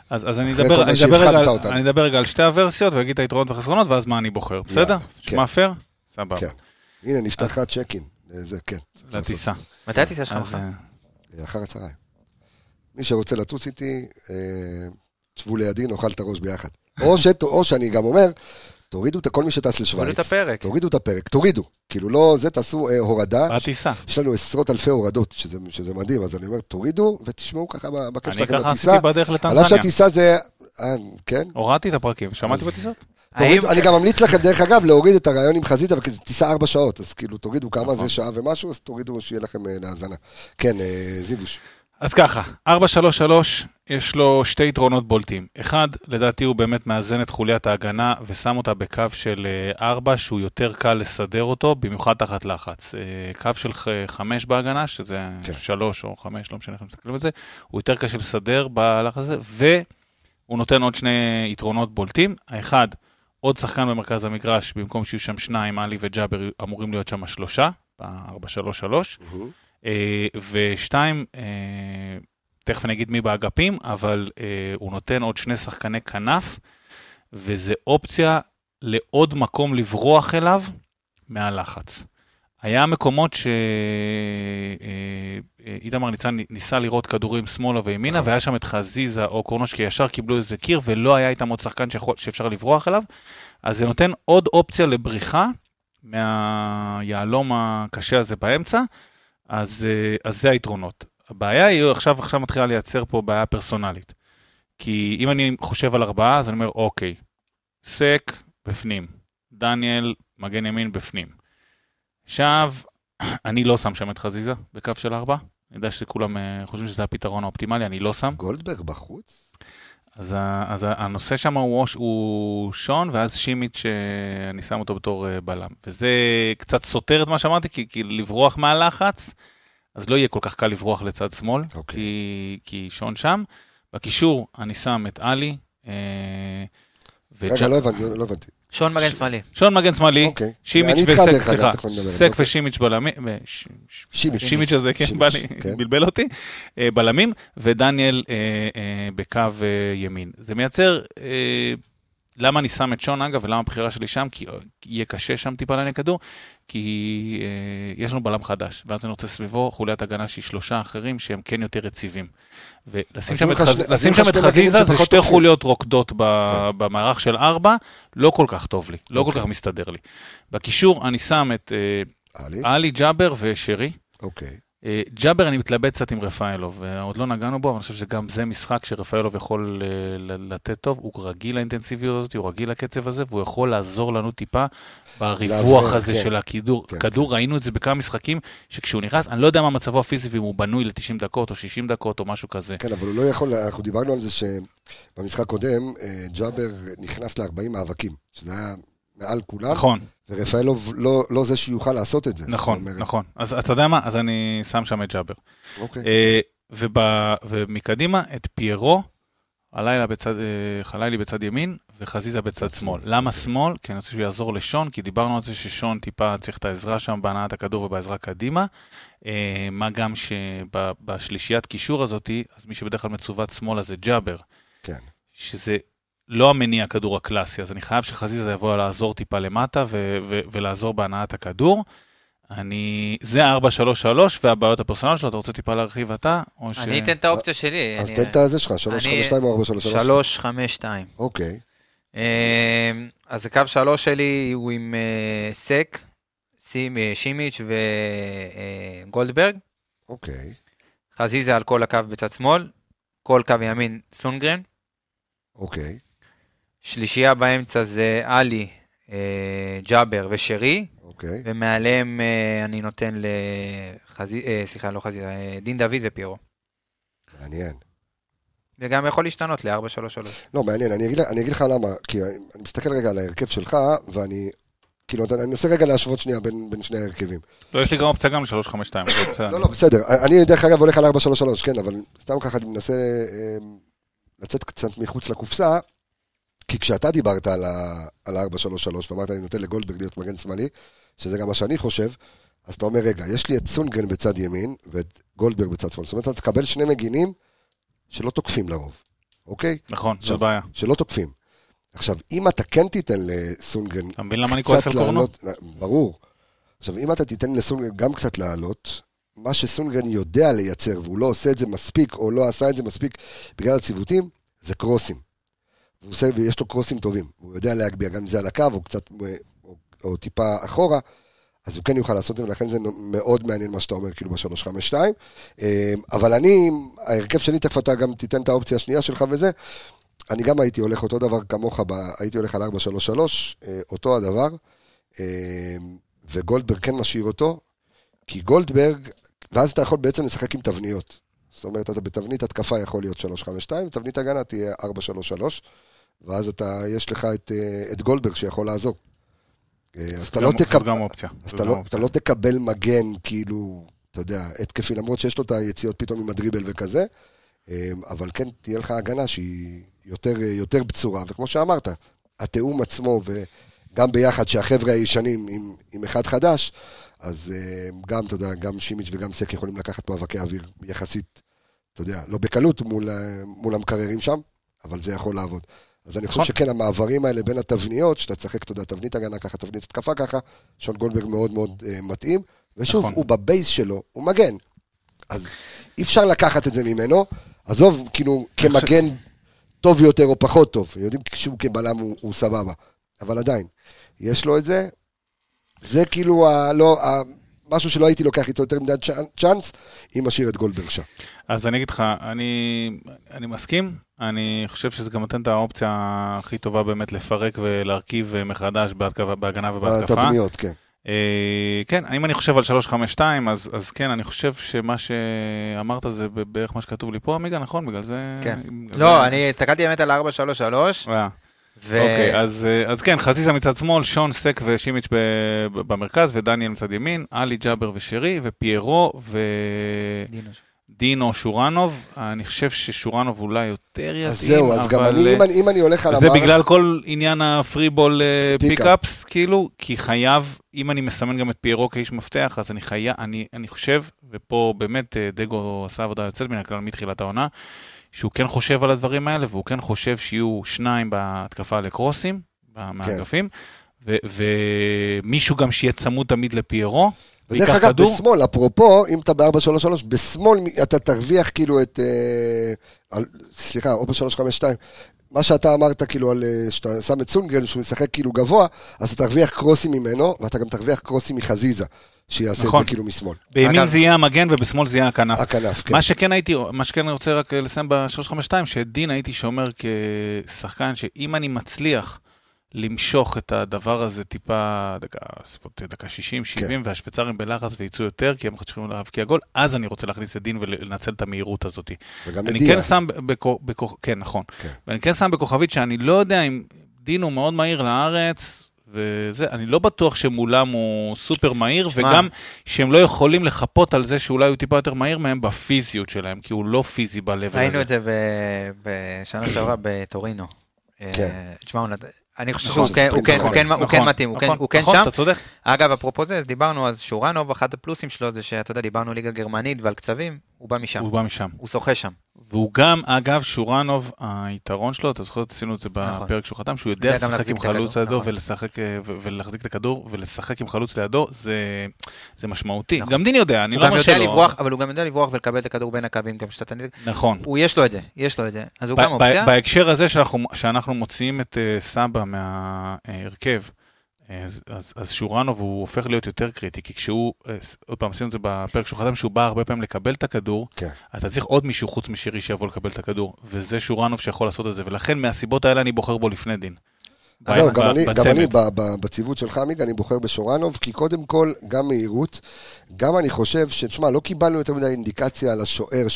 אז אני אדבר רגע על שתי הוורסיות, ואגיד את היתרונות וחסרונות, ואז מה אני בוחר, בסדר? שמה אפשר? סבב. הנה, נפתחה צ'קין, זה כן. לטיסה. מתי הטיסה שלך? אחר הצהריים. מי שרוצה לטוס איתי, תשבו לידי, נאכל את הראש ביחד. או שאני גם אומר, תורידו את כל מי שטס לשוויץ. תורידו את הפרק. כאילו לא, זה תעשו הורדה. בטיסה. יש לנו עשרות אלפי הורדות, שזה מדהים. אז אני אומר, תורידו ותשמעו ככה בקש שלכם לטיסה. אני ככה עשיתי בדרך לטנזניה. עליו שהטיסה זה... כן? הורדתי את הפרקים, שמעתי בטיסות? אני גם ממליץ לכם, דרך אגב, להוריד את הרעיון עם חזית, אבל כי זה טיסה 4 שעות, אז כאילו תורידו כמה זה שעה ומשהו, אז תורידו שיהיה לכם להזנה. כן, זיבוש. אז ככה, 4-3-3, יש לו שתי יתרונות בולטים. אחד, לדעתי הוא באמת מאזן את חוליית ההגנה, ושם אותה בקו של 4, שהוא יותר קל לסדר אותו, במיוחד תחת לחץ. קו של 5 בהגנה, שזה 3 או 5, לא משנה איך מסתכלים את זה, הוא יותר קשה לסדר בלחץ הזה, והוא נותן עוד שני יתרונות בולטים. האחד, עוד שחקן במרכז המגרש, במקום שיהיו שם 2, אלי וג'אבר אמורים להיות שם 3, ב-4-3-3. ושתיים, תכף אני אגיד מי באגפים, אבל הוא נותן עוד 2 שחקני כנף, וזה אופציה לעוד מקום לברוח אליו מהלחץ. היה מקומות שאיתמר ניצן ניסה לראות כדורים שמאלה וימינה, והיה שם את חזיזה או קורנוש, כי ישר קיבלו איזה קיר, ולא היה איתם עוד שחקן שאפשר לברוח אליו, אז זה נותן עוד אופציה לבריחה מהיעלום הקשה הזה באמצע, אז זה היתרונות. הבעיה היא, עכשיו מתחילה לייצר פה בעיה פרסונלית. כי אם אני חושב על 4, אז אני אומר, אוקיי, סק בפנים, דניאל מגן ימין בפנים. עכשיו, אני לא שם שם את חזיזה בקו של 4, אני יודע שכולם חושבים שזה הפתרון האופטימלי, אני לא שם. גולדברג בחוץ? אז הנושא שם הוא שון, ואז שימית שאני שם אותו בתור בלם. וזה קצת סותר את מה שאמרתי, כי לברוח מהלחץ, אז לא יהיה כל כך קל לברוח לצד שמאל, כי שון שם. בקישור אני שם את אלי. רגע, לא הבנתי. שון מגן שמאלי. שון מגן שמאלי, שימיץ' וסק, סליחה, סק ושימיץ' בלמים, שימיץ' הזה, כן, בלבל אותי, בלמים, ודניאל בקו ימין. זה מייצר, למה אני שם את שון אגב, ולמה הבחירה שלי שם, כי יהיה קשה שם טיפה לעניין כדור, כי יש לנו בלם חדש, ואז אני רוצה סביבו חוליית הגנה שהיא 3 אחרים, שהם כן יותר רציבים. ולשים שם את חזיזה, זה שתי חוליות רוקדות במערך של 4, לא כל כך טוב לי, לא כל כך מסתדר לי. בקישור אני שם את אלי ג'אבר ושרי, ג'אבר, אני מתלבט קצת עם רפאלוב, עוד לא נגענו בו, אבל אני חושב שגם זה משחק שרפאלוב יכול לתת טוב, הוא רגיל לאינטנסיביות הזאת, הוא רגיל לקצב הזה, והוא יכול לעזור לנו טיפה בריווח הזה של הכדור, ראינו את זה בכמה משחקים, שכשהוא נכנס, אני לא יודע מה מצבו הפיזי, ואם הוא בנוי ל-90 דקות או 60 דקות או משהו כזה. כן, אבל הוא לא יכול, אנחנו דיברנו על זה שבמשחק קודם, ג'אבר נכנס ל-40 מאבקים, שזה היה מעל כולם. נכון. ורפאלוב לא זה שיוכל לעשות את זה. נכון, נכון. אז אתה יודע מה? אז אני שם שם את ג'אבר. אוקיי. ומקדימה את פיירו, חלאילי בצד ימין, וחזיזה בצד שמאל. למה שמאל? כי אני רוצה שהוא יעזור לשון, כי דיברנו על זה ששון טיפה צריך את העזרה שם, בהנעת הכדור ובעזרה קדימה. מה גם שבשלישיית קישור הזאת, אז מי שבדרך כלל מצוות שמאל, אז זה ג'אבר. כן. שזה לא המניע הכדור הקלאסי, אז אני חייב שחזיזה יבוא לעזור טיפה למטה, ולעזור בהנעת הכדור. זה ה-4-3-3, והבעיות הפרסונל שלו, אתה רוצה טיפה להרחיב אתה? אני אתן את האופציה שלי. אז תן את זה שלך, 3-5-2 או 4-3-3? 3-5-2. אוקיי. אז הקו 3 שלי הוא עם סק, שימיץ' וגולדברג. אוקיי. חזיזה על כל הקו בצד שמאל, כל קו ימין סונגרן. אוקיי. שלישייה באמצע זה אלי, ג'אבר ושרי, אוקיי. ומעליהם אני נותן דין דוד ופירו. מעניין. וגם יכול להשתנות ל-4-3-3. לא, מעניין, אני אגיד לך למה, כי אני מסתכל רגע על ההרכב שלך, ואני כאילו, אני מנסה רגע להשוות שנייה בין שני ההרכבים. לא, יש לי גם אופציה גם ל-3-5-2. לא, בסדר, אני דרך אגב הולך על 4-3-3, כן, אבל סתם ככה אני מנסה לצאת קצת מחוץ לקופסה, כי כשאתה דיברת על ה-4-3-3, ואמרת, אני נותן לגולדברג להיות מגן שמאלי, שזה גם מה שאני חושב, אז אתה אומר, רגע, יש לי את סונגרן בצד ימין, ואת גולדברג בצד שמאל, זאת אומרת, אתה תקבל שני מגינים, שלא תוקפים לרוב, אוקיי? נכון, זה בעיה. שלא תוקפים. עכשיו, אם אתה כן תיתן לסונגרן, אתה מבין למה אני כועס על קורנו? ברור. עכשיו, אם אתה תיתן לסונגרן גם קצת לעלות, מה שסונגרן יודע לייצר, והוא לא עושה את זה מספיק, או לא עשה את זה מספיק בגלל הציוותים, זה קרוסים. ויש לו קרוסים טובים. הוא יודע להגביה גם זה על הקו, או קצת, או טיפה אחורה, אז הוא כן יוכל לעשות את זה, ולכן זה מאוד מעניין מה שאתה אומר, כאילו ב-352. אבל ההרכב שלי תכף אתה גם תיתן את האופציה השנייה שלך וזה, אני גם הייתי הולך אותו דבר כמוך, הייתי הולך על 433, אותו הדבר, וגולדברג כן משאיר אותו, כי גולדברג, ואז אתה יכול בעצם לשחק עם תבניות. זאת אומרת, אתה בתבנית התקפה יכול להיות 352, תבנית הגנה תהיה 433, ואז יש לך את גולדברג שיכול לעזור. אז אתה לא תקבל מגן, כאילו, אתה יודע, התקפי, למרות שיש לו את היציאות פתאום עם הדריבל וכזה, אבל כן תהיה לך הגנה שהיא יותר בצורה, וכמו שאמרת, התאום עצמו, וגם ביחד שהחבר'ה הישנים עם אחד חדש, אז גם, אתה יודע, גם שימיץ' וגם סק יכולים לקחת מאבקי אוויר יחסית, אתה יודע, לא בקלות מול המקררים שם, אבל זה יכול לעבוד. אז אני חושב שכן, המעברים האלה בין התבניות, שאתה צחק, אתה יודע, תבנית הגנה ככה, תבנית התקפה ככה, שון גולדברג מאוד מאוד מתאים, ושוב, הוא בבייס שלו, הוא מגן. אז אי אפשר לקחת את זה ממנו, עזוב, כאילו, כמגן טוב יותר או פחות טוב, יודעים שהוא כבלם הוא סבבה, אבל עדיין, יש לו את זה, זה כאילו משהו שלא הייתי לוקח איתו יותר מדי צ'אנס, אם אשאיר את גולדברג שם. אז אני אגיד לך, אני מסכים, אני חושב שזה גם נותן את האופציה הכי טובה באמת לפרק ולהרכיב מחדש בהגנה ובהתקפה. בתבניות, כן. כן, אם אני חושב על 352, אז כן, אני חושב שמה שאמרת זה בערך מה שכתוב לי פה, אמיגה, נכון, בגלל זה. לא, אני הסתכלתי באמת על 433. אוקיי, אז כן, חזיזה מצד שמאל, שון, סק ושימיץ' במרכז, ודניאל מצד ימין, אלי, ג'אבר ושרי, ופיירו ודינו שורנוב. אני חושב ששורנוב אולי יותר יתאים. אז זהו, אז גם אם אני הולך על המערכת, זה בגלל כל עניין הפריבול פיקאפס, כאילו, כי חייב, אם אני מסמן גם את פיירו כאיש מפתח, אז אני חושב, ופה באמת דגו עשה עבודה יוצאת מן הכלל מתחילת העונה, שהוא כן חושב על הדברים האלה, והוא כן חושב שיהיו שניים בהתקפה לקרוסים, מהאגפים, ומישהו גם שיהיה צמוד תמיד לפיירו, ודרך אגב בשמאל, אפרופו, אם אתה ב-433, בשמאל אתה תרוויח כאילו את, סליחה, או ב-352, מה שאתה אמרת כאילו על, שאתה שם את סונגרן, שהוא משחק כאילו גבוה, אז אתה תרוויח קרוסים ממנו, ואתה גם תרוויח קרוסים מחזיזה, שיעשה את זה כאילו משמאל. בימין זה יהיה המגן ובשמאל זה יהיה הכנף. הכנף, כן. מה שכן אני רוצה רק לסיים ב-352, שדין הייתי שאומר כשחקן, שאם אני מצליח למשוך את הדבר הזה טיפה, דקה 60, 70, והשפצרים בלחץ ויצאו יותר, כי הם חדשים להבקיע גול, אז אני רוצה להכניס את דין ולנצל את המהירות הזאת. וגם מדיה. כן, נכון. ואני כן שם בכוכבית שאני לא יודע אם דין הוא מאוד מהיר לארץ, וזה, אני לא בטוח שמולם הוא סופר מהיר, וגם שהם לא יכולים לחפות על זה שאולי הוא טיפה יותר מהיר מהם בפיזיות שלהם, כי הוא לא פיזי בלב. ראינו את זה בשנה שעברה בטורינו. תשמעו, אני חושב שהוא כן מתאים, הוא כן שם. אגב, אפרופו זה, אז דיברנו, אז שורנוב, אחד הפלוסים שלו זה שאתה יודע, דיברנו ליגה גרמנית ועל קצבים, הוא בא משם. הוא בא משם. הוא שוחה שם. והוא גם, אגב, שורנוב, היתרון שלו, אתה זוכר, עשינו את זה בפרק שהוא חתם, שהוא יודע לשחק עם חלוץ לידו ולהחזיק את הכדור ולשחק עם חלוץ לידו, זה משמעותי. גם דין יודע, אני לא אומר שלא. אבל הוא גם יודע לברוח ולקבל את הכדור בין הקווים, גם שאתה תניד. נכון. יש לו את זה, יש לו את זה. אז הוא גם אופציה. בהקשר הזה שאנחנו מוציאים את סבא מהרכב, אז שורנוב הוא הופך להיות יותר קריטי, כי כשהוא, עוד פעם עשינו את זה בפרק שהוא חתם, שהוא בא הרבה פעמים לקבל את הכדור, אתה צריך עוד מישהו חוץ משירי שיבוא לקבל את הכדור, וזה שורנוב שיכול לעשות את זה, ולכן מהסיבות האלה אני בוחר בו לפני דין. זהו, גם אני בציוות שלך, אמיגה, אני בוחר בשורנוב, כי קודם כל, גם מהירות, גם אני חושב שתשמע, לא קיבלנו יותר מדי אינדיקציה על השוער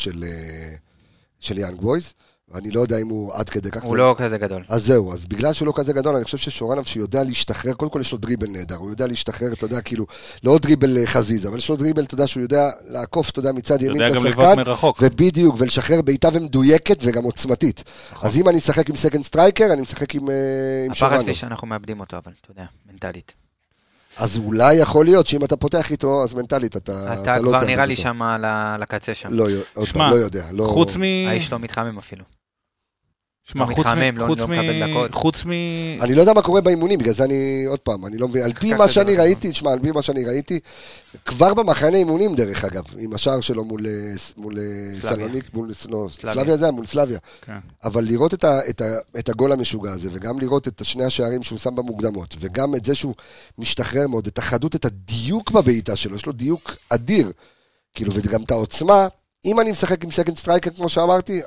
של יאנג בויז, אני לא יודע אם הוא עד כדי כך. הוא לא כזה גדול. אז זהו, אז בגלל שהוא לא כזה גדול, אני חושב ששורנוב שיודע להשתחרר, קודם כל יש לו דריבל נהדר, הוא יודע להשתחרר, אתה יודע, כאילו, לא דריבל חזיז, אבל יש לו דריבל, אתה יודע, שהוא יודע לעקוף, אתה יודע, מצד ימין את השחקן, ובדיוק, ולשחרר בעיטה ומדויקת וגם עוצמתית. אז אם אני אשחק עם סקנד סטרייקר, אני משחק עם שורנוב. הפרס לי שאנחנו מאבדים אותו, אבל, אתה יודע, מנטלית. אז אולי יכול להיות שאם אתה פותח איתו, אז מנטלית אתה לא כבר נראה לי שם לקצה שם. לא יודע. חוץ מ... האיש לא מתחמם אפילו. שמע, חוץ מ... אני לא יודע מה קורה באימונים, בגלל זה אני עוד פעם, אני לא מבין, על פי מה שאני ראיתי, שמע, על פי מה שאני ראיתי, כבר במחנה אימונים דרך אגב, עם השער שלו מול סלוניק, סלביה זה, מול סלביה, אבל לראות את הגול המשוגע הזה, וגם לראות את שני השערים שהוא שם במוקדמות, וגם את זה שהוא משתחרר מאוד, את החדות, את הדיוק בבעיטה שלו, יש לו דיוק אדיר, כאילו, וגם את העוצמה, אם אני משחק עם סקנד סטרייקר, כמו שאמרתי,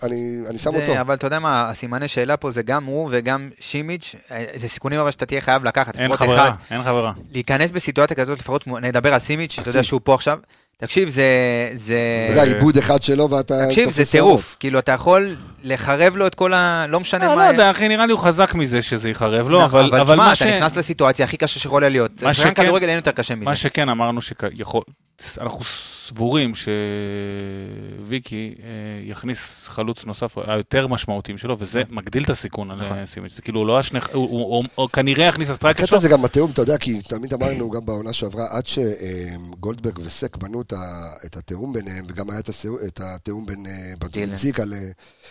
אני שם אותו. אבל אתה יודע מה, הסימני שאלה פה זה גם הוא וגם שימיץ', זה סיכונים אבל שאתה תהיה חייב לקחת. אין חברה, אין חברה. להיכנס בסיטואציה כזאת, לפחות נדבר על שימיץ', אתה יודע שהוא פה עכשיו. תקשיב, אתה יודע, עיבוד אחד שלו ואתה... תקשיב, זה טירוף. כאילו, אתה יכול לחרב לו את כל ה... לא משנה מה... לא יודע, אחי, נראה לי הוא חזק מזה שזה יחרב לו, אבל מה ש... אתה נכנס לסיטואציה הכי קשה שיכולה להיות. מה שכן אמרנו שיכול... אנחנו סבורים שוויקי יכניס חלוץ נוסף, היותר משמעותיים שלו, וזה מגדיל את הסיכון על סימיץ'. זה כאילו לא השני, הוא כנראה יכניס הסטרייק שלו. זה גם התיאום, אתה יודע, כי תמיד אמרנו גם בעונה שעברה, עד שגולדברג וסק בנו את התיאום ביניהם, וגם היה את התיאום בין זיקה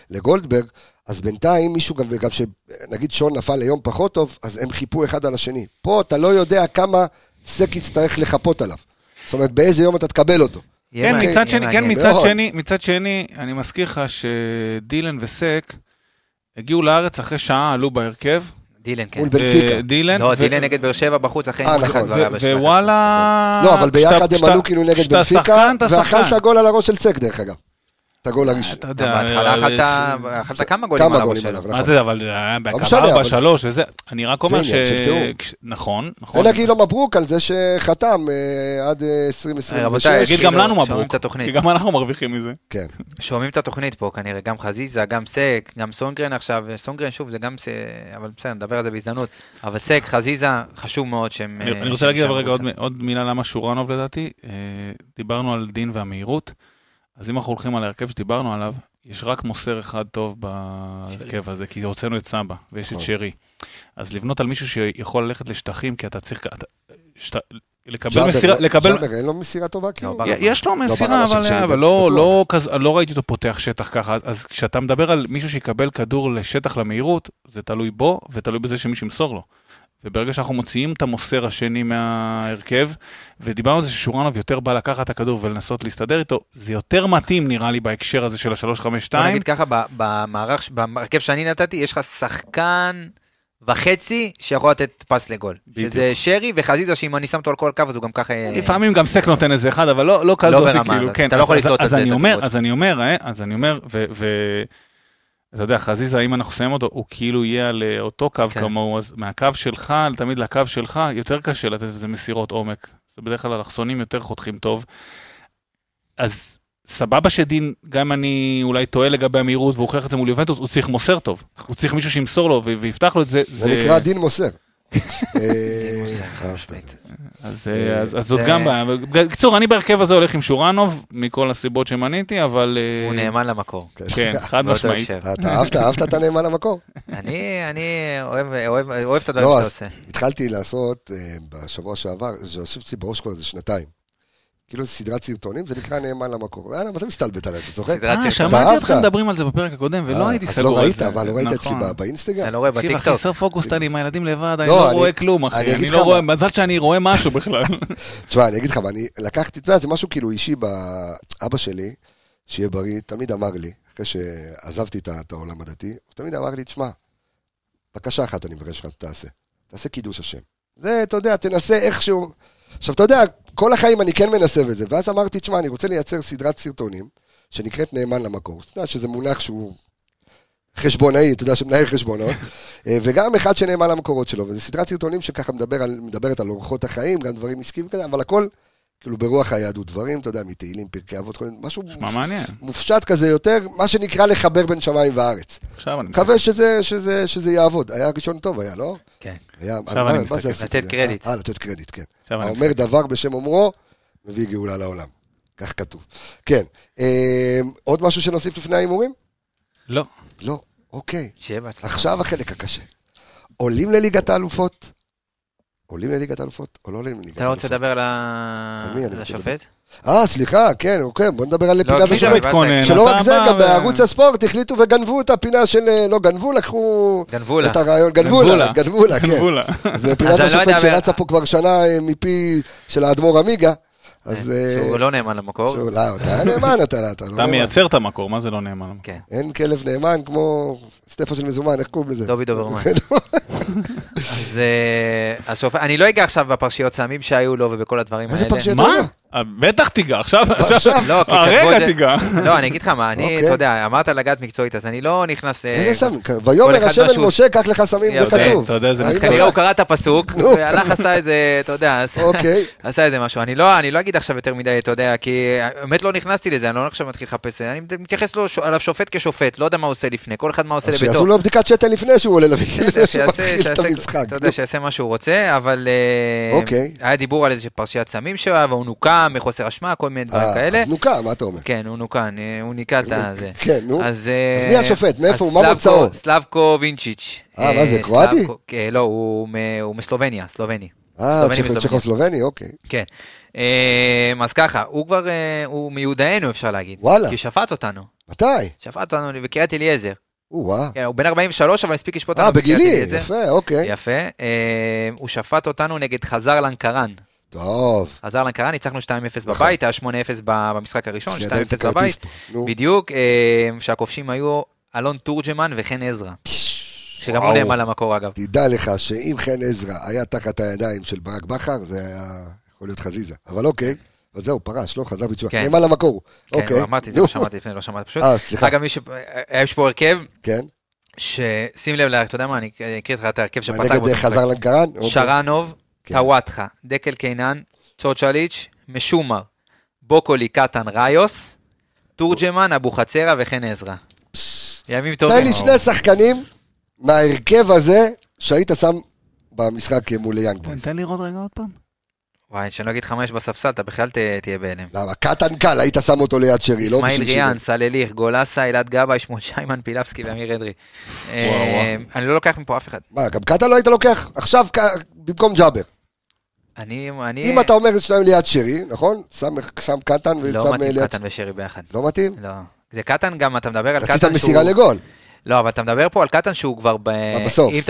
לגולדברג, אז בינתיים מישהו גם, וגם שנגיד שון נפל ליום פחות טוב, אז הם חיפו אחד על השני. פה אתה לא יודע כמה סק יצטרך לחפות עליו. זאת אומרת, באיזה יום אתה תקבל אותו. מצד שני, אני מזכיר לך שדילן וסק הגיעו לארץ אחרי שעה, עלו בהרכב. דילן, כן. לא, דילן נגד באר שבע בחוץ, אחרי נגד דברה. ווואלה... לא, אבל ביחד הם עלו כאילו נגד בנפיקה, ואחלת הגול על הראש של סק דרך אגב. את הגול הראשון. אתה יודע, אכלת כמה גולים על הראש שלו. מה זה, אבל בהקרבה 4-3 וזה, אני רק אומר ש... נכון, נכון. אלא גיל לא מברוק על זה שחתם עד 2026. רבותיי, תגיד גם לנו מברוק, כי גם אנחנו מרוויחים מזה. כן. שומעים את התוכנית פה כנראה, גם חזיזה, גם סק, גם סונגרן עכשיו, סונגרן שוב, זה גם, אבל בסדר, נדבר על זה בהזדמנות, אבל סק, חזיזה, חשוב מאוד שהם... אני רוצה להגיד רגע עוד מילה למה שורנוב לדעתי, דיברנו על דין והמהירות. אז אם אנחנו הולכים על הרכב שדיברנו עליו, יש רק מוסר אחד טוב בהרכב הזה, כי הוצאנו את סבא, ויש את שרי. אז לבנות על מישהו שיכול ללכת לשטחים, כי אתה צריך... אין לו מסירה טובה? יש לו מסירה, אבל לא ראיתי אותו פותח שטח ככה. אז כשאתה מדבר על מישהו שיקבל כדור לשטח למהירות, זה תלוי בו, ותלוי בזה שמישהו ימסור לו. וברגע שאנחנו מוציאים את המוסר השני מההרכב, ודיברנו על זה ששורנוב יותר בא לקחת את הכדור ולנסות להסתדר איתו, זה יותר מתאים נראה לי בהקשר הזה של ה-352. נגיד ככה, בהרכב שאני נתתי, יש לך שחקן וחצי שיכול לתת פס לגול. שזה שרי וחזיזה, שאם אני שם אותו על כל קו, אז הוא גם ככה... לפעמים גם סק נותן איזה אחד, אבל לא כזאת, כאילו, כן. אתה לא יכול לסלוט את זה. אז אני אומר, אתה יודע, חזיזה, אם אנחנו שמים אותו, הוא כאילו יהיה על אותו קו כמוהו, אז מהקו שלך, תמיד לקו שלך, יותר קשה לתת איזה מסירות עומק. זה בדרך כלל אלכסונים יותר חותכים טוב. אז סבבה שדין, גם אני אולי טועה לגבי המהירות, והוא הוכיח את זה מול יובנטוס, הוא צריך מוסר טוב. הוא צריך מישהו שימסור לו ויפתח לו את זה. זה נקרא דין מוסר. אז זאת גם בעיה. בקיצור, אני בהרכב הזה הולך עם שורנוב, מכל הסיבות שמניתי, אבל... הוא נאמן למקור. כן, חד משמעית. אתה אהבת את הנאמן למקור? אני אוהב את הדברים שאתה עושה. התחלתי לעשות בשבוע שעבר, שישבתי בראש כל איזה שנתיים. כאילו סדרת סרטונים, זה נקרא נאמן למקור. אתה מסתלבט עליי, אתה צוחק? שמעתי אתכם מדברים על זה בפרק הקודם, ולא הייתי סגור על זה. אבל לא ראית אצלי באינסטגרם? אני לא רואה בטיקטוק. אחי, סוף אוגוסט אני עם הילדים לבד, אני לא רואה כלום, אחי. אני לא רואה, מזל שאני רואה משהו בכלל. תשמע, אני אגיד לך, אני לקחתי, זה משהו כאילו אישי באבא שלי, שיהיה בריא, תמיד אמר לי, אחרי שעזבתי את העולם הדתי, תמיד אמר לי, תשמע, בקשה אחת אני מבקש לך, תעשה קידוש השם. זה, אתה יודע, תנסה איכשהו. עכשיו, אתה יודע, כל החיים אני כן מנסה בזה, ואז אמרתי, תשמע, אני רוצה לייצר סדרת סרטונים, שנקראת נאמן למקור, אתה יודע שזה מונח שהוא חשבונאי, אתה יודע שמנהל חשבונות, וגם אחד שנאמן למקורות שלו, וזה סדרת סרטונים שככה מדברת על אורחות החיים, גם דברים עסקיים כזה, אבל הכל, כאילו ברוח היהדות, דברים, אתה יודע, מתהילים, פרקי אבות, משהו מופשט כזה יותר, מה שנקרא לחבר בין שמיים וארץ. מקווה שזה יעבוד. היה ראשון טוב, היה, לא? כן. עכשיו אני מסתכל. לתת קרדיט. לתת קרדיט, כן. האומר דבר בשם אומרו, מביא גאולה לעולם. כך כתוב. כן. עוד משהו שנוסיף לפני האימורים? לא. לא, אוקיי. עכשיו החלק הקשה. עולים לליגת האלופות, עולים לליגת אלופות, או לא עולים לליגת אלופות? אתה לא רוצה לדבר על השופט? סליחה, כן, אוקיי, בוא נדבר על פינת השופט. שלא רק זה, גם בערוץ הספורט החליטו וגנבו את הפינה של... לא, גנבו, לקחו... גנבולה. את הרעיון, גנבולה, כן. זה פינת השופט שרצה פה כבר שנה מפי של האדמו"ר אמיגה, אז... שהוא לא נאמן למקור. לא, אתה נאמן, אתה לא נאמן. אתה מייצר את המקור, מה זה לא נאמן? כן. אין כלב נאמן כמו סטפה של מזומן, איך קוראים לזה? דובי דוברמן. אז הסוף, אני לא אגע עכשיו בפרשיות סמים שהיו לו ובכל הדברים האלה. איזה פרשיות היו? מה? בטח תיגע, עכשיו, הרגע תיגע. לא, אני אגיד לך מה, אני, אתה יודע, אמרת לגעת מקצועית, אז אני לא נכנס... איזה סמים? ויאמר השם אל משה, קח לך סמים, זה כתוב. אתה יודע, זה מסתכל. הוא קרא את הפסוק, והלך עשה איזה, אתה יודע, עשה איזה משהו. אני לא אגיד עכשיו יותר מדי, אתה יודע, כי באמת לא נכנסתי לזה, אני לא עכשיו מתחיל לחפש. אני מתייחס עליו שופט כשופט, לא יודע מה עושה לפני, כל אחד מה עושה לביתו. שיעשו לו בדיקת שתן לפני שהוא עולה אתה יודע, שיעשה מה שהוא רוצה, אבל היה דיבור על איזושהי פרשיית סמים שלה, והוא נוקה מחוסר אשמה, כל מיני דברים כאלה. אז נוקה, מה אתה אומר? כן, הוא נוקה, הוא ניקה את זה. כן, נו. אז מי השופט? מאיפה? מה מוצאו? סלאבקו וינצ'יץ'. מה זה, קרואטי? לא, הוא מסלובניה, סלובני. צ'כוסלובני, אוקיי. כן. אז ככה, הוא מיודענו, אפשר להגיד. וואלה. כי שפט אותנו. מתי? שפט אותנו, וקריאת אליעזר. הוא בן 43, אבל הספיק לשפוט אותנו. בגילי, יפה, אוקיי. יפה. הוא שפט אותנו נגד חזר לנקרן. טוב. חזר לנקרן, ניצחנו 2-0 בבית, היה 8-0 במשחק הראשון, 2-0 בבית. בדיוק, שהכובשים היו אלון תורג'מן וחן עזרא. שגם הוא נאמן למקור, אגב. תדע לך שאם חן עזרא היה תחת הידיים של ברק בכר, זה היה יכול להיות חזיזה. אבל אוקיי. אז זהו, פרש, לא, חזר בתשובה, נאמן למקור. כן, אמרתי, זה לא שמעתי לפני, לא שמעתי פשוט. סליחה. אגב, יש פה הרכב, ששים לב, אתה יודע מה, אני אקריא לך את ההרכב שפתח. נגד חזר לנקרן? שרנוב, טוואטחה, דקל קיינן, צ'וצ'ליץ', משומר, בוקולי, קטן, ראיוס, תורג'מן, אבו חצרה וכן עזרא. ימים טובים. תן לי שני שחקנים מההרכב הזה, שהיית שם במשחק מול יאנג בויז. תן לי לראות רגע עוד פעם. וואי, שאני לא אגיד חמש בספסל, אתה בכלל תהיה בעינם. למה? קטן קל, היית שם אותו ליד שרי, לא? סמאיל ריאן, סלליך, גולסה, אילת גבאי, שמואל שיימן, פילבסקי ואמיר אדרי. אני לא לוקח מפה אף אחד. מה, גם קטן לא היית לוקח? עכשיו, במקום ג'אבר. אם אתה אומר שאתה ליד שרי, נכון? שם קטן ושם... לא מתאים קטן ושרי ביחד. לא מתאים? לא. זה קטן גם, אתה מדבר על קטן שהוא... רצית מסירה לגול. לא, אבל אתה מדבר פה על קטן שהוא כבר... בסוף. אם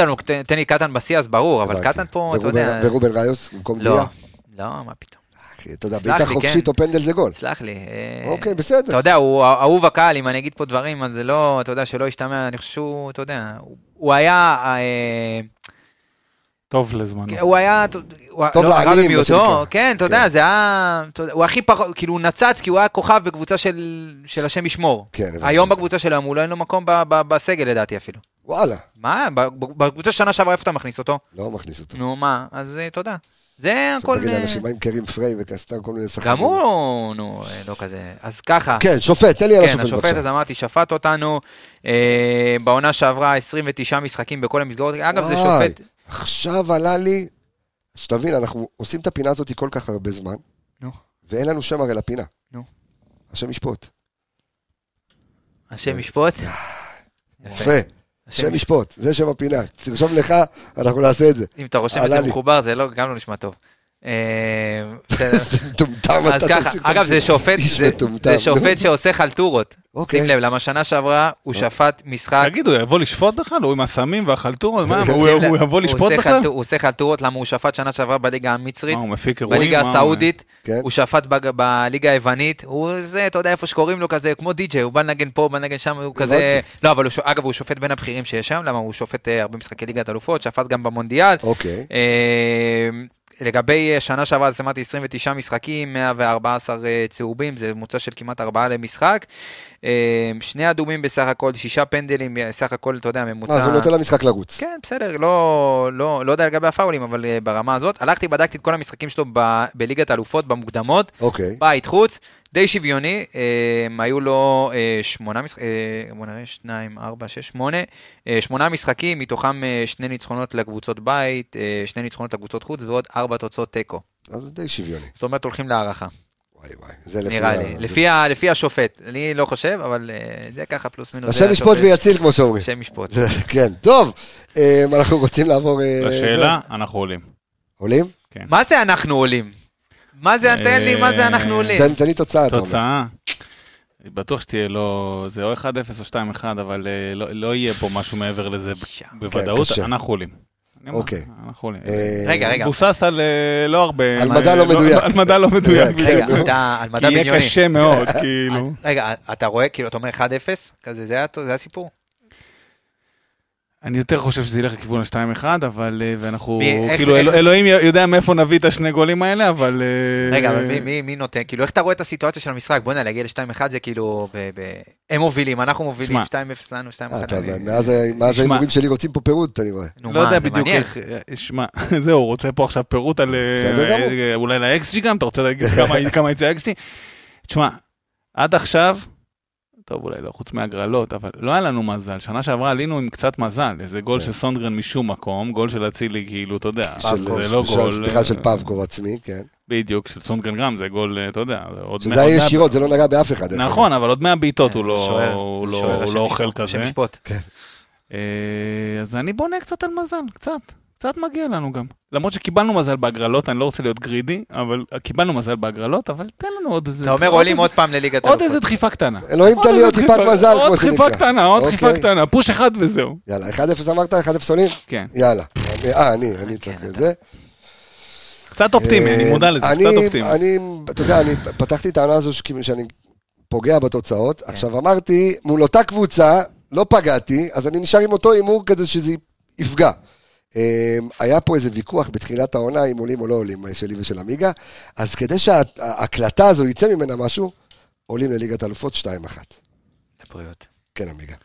תן לי קטן בסי, אז ברור, אבל קטן פה, אתה יודע... ורובן ראיוס, במקום דיה. לא, מה פתאום. אתה יודע, בעיטה חופשית או פנדל זה גול. סלח לי. אוקיי, בסדר. אתה יודע, הוא אהוב הקהל, אם אני אגיד פה דברים, אז זה לא, אתה יודע, שלא ישתמע, אני חושב, אתה יודע, הוא היה... טוב לזמנו. הוא היה... טוב לעלים. כן, אתה יודע, זה היה... הוא הכי פחות, כאילו הוא נצץ, כי הוא היה כוכב בקבוצה של השם ישמור. היום בקבוצה שלהם, הוא לא אין לו מקום בסגל, לדעתי אפילו. וואלה. מה? בקבוצה שנה שעברה, איפה אתה מכניס אותו? לא מכניס אותו. נו, מה? אז תודה. זה הכל... תגיד, אנשים מה עם קרים פריי וכסתם כל מיני שחקים. גם הוא, נו, לא כזה. אז ככה. כן, שופט, תן לי על השופט. כן, השופט, אז אמרתי, שפט אותנו. בעונה שעברה 29 משחקים בכל המסגרות. אגב, זה שופט... עכשיו עלה לי... שתבין, אנחנו עושים את הפינה הזאת כל כך הרבה זמן. נו. ואין לנו שם הרי לפינה. נו. השם ישפוט. השם ישפוט? יפה. שם ישפוט, זה שם הפינה. תרשום לך, אנחנו נעשה את זה. אם אתה רושם את זה מחובר, זה גם לא נשמע טוב. אז ככה, אגב, זה שופט שעושה חלטורות. שים לב, למה שנה שעברה הוא שפט משחק... תגיד, הוא יבוא לשפוט בכלל? הוא עם הסמים והחלטורות? הוא יבוא לשפוט בכלל? הוא עושה חלטורות, למה הוא שפט שנה שעברה בליגה המצרית, בליגה הסעודית, הוא שפט בליגה היוונית, הוא זה, אתה יודע איפה שקוראים לו כזה, כמו די-ג'יי, הוא בא לנגן פה, בא לנגן שם, הוא כזה... לא, אבל אגב, הוא שופט בין הבכירים שיש שם, למה הוא שופט הרבה משחקי ליגת אלופות, שפט גם במונדיאל. לגבי שנה שעברה, אז אמרתי 29 משחקים, 114 צהובים, זה מוצא של כמעט 4 למשחק. 2 אדומים בסך הכל, 6 פנדלים, סך הכל, אתה יודע, ממוצע... אז הוא נותן למשחק לרוץ. כן, בסדר, לא יודע לגבי הפאולים, אבל ברמה הזאת. הלכתי, בדקתי את כל המשחקים שלו בליגת האלופות, במוקדמות. אוקיי. בית חוץ, די שוויוני, היו לו 8 משחקים, מתוכם 2 ניצחונות לקבוצות בית, 2 ניצחונות לקבוצות חוץ, ועוד 4 תוצאות טקו. אז די שוויוני. זאת אומרת, הולכים להערכה. נראה לי, לפי השופט, אני לא חושב, אבל זה ככה פלוס מינוס. השם ישפוט ויציל כמו שאומרים. השם ישפוט. כן, טוב, אנחנו רוצים לעבור... לשאלה, אנחנו עולים. עולים? מה זה אנחנו עולים? מה זה, תן לי, מה זה אנחנו עולים? תן לי תוצאה. תוצאה. בטוח שתהיה לא, זה או 1-0 או 2-1, אבל לא יהיה פה משהו מעבר לזה בוודאות, אנחנו עולים. אוקיי. אנחנו עולים. רגע. בוסס על לא הרבה... על מדע לא מדויק. על מדע לא מדויק. רגע, אתה על מדע בניוני. יהיה קשה מאוד, כאילו. רגע, אתה רואה, כאילו, אתה אומר 1-0, כזה, זה הסיפור? אני יותר חושב שזה ילך לכיוון ה-2-1, אבל, ואנחנו, כאילו, אלוהים יודע מאיפה נביא את השני גולים האלה, אבל... רגע, אבל מי נותן? כאילו, איך אתה רואה את הסיטואציה של המשחק? בוא נע, להגיע ל-2-1 זה כאילו, הם מובילים, אנחנו מובילים, 2-0 לנו, 2-1. מאז ההימורים שלי רוצים פה פירוט, אני רואה. לא יודע בדיוק איך, שמע, זהו, רוצה פה עכשיו פירוט על, אולי ל-XG גם, אתה רוצה להגיד כמה יצא ה-XG? תשמע, עד עכשיו, טוב, אולי לא חוץ מהגרלות, אבל לא היה לנו מזל. שנה שעברה עלינו עם קצת מזל. איזה גול של סונדגרן משום מקום, גול של הצילי, כאילו, אתה יודע, זה לא גול... פתיחה של פאבקו עצמי, כן. בדיוק, של סונדגרן גם, זה גול, אתה יודע, עוד... שזה היה ישירות, זה לא נגע באף אחד. נכון, אבל עוד 100 בעיטות הוא לא אוכל כזה. שמשפוט. אז אני בונה קצת על מזל, קצת מגיע לנו גם. למרות שקיבלנו מזל בהגרלות, אני לא רוצה להיות גרידי, אבל קיבלנו מזל בהגרלות, אבל תן לנו עוד איזה... אתה אומר, עולים עוד פעם לליגת אלופות. עוד איזה דחיפה קטנה. אלוהים תן לי עוד טיפת מזל, כמו שנקרא. עוד דחיפה קטנה, פוש אחד וזהו. יאללה, 1-0 אמרת, 1-0 עולים? כן. יאללה. אני צריך את זה. קצת אופטימי, אני מודע לזה, קצת אופטימי. אתה יודע, אני פתחתי את העונה הזו שאני פוגע בתוצאות, עכשיו אמרתי, מול אותה קבוצה, לא פגעתי, אז אני נשאר עם אותו אימור כדי שזה יפגע. היה פה איזה ויכוח בתחילת העונה אם עולים או לא עולים שלי ושל אמיגה, אז כדי שההקלטה הזו יצא ממנה משהו, עולים לליגת אלופות 2-1. לבריאות. כן, אמיגה.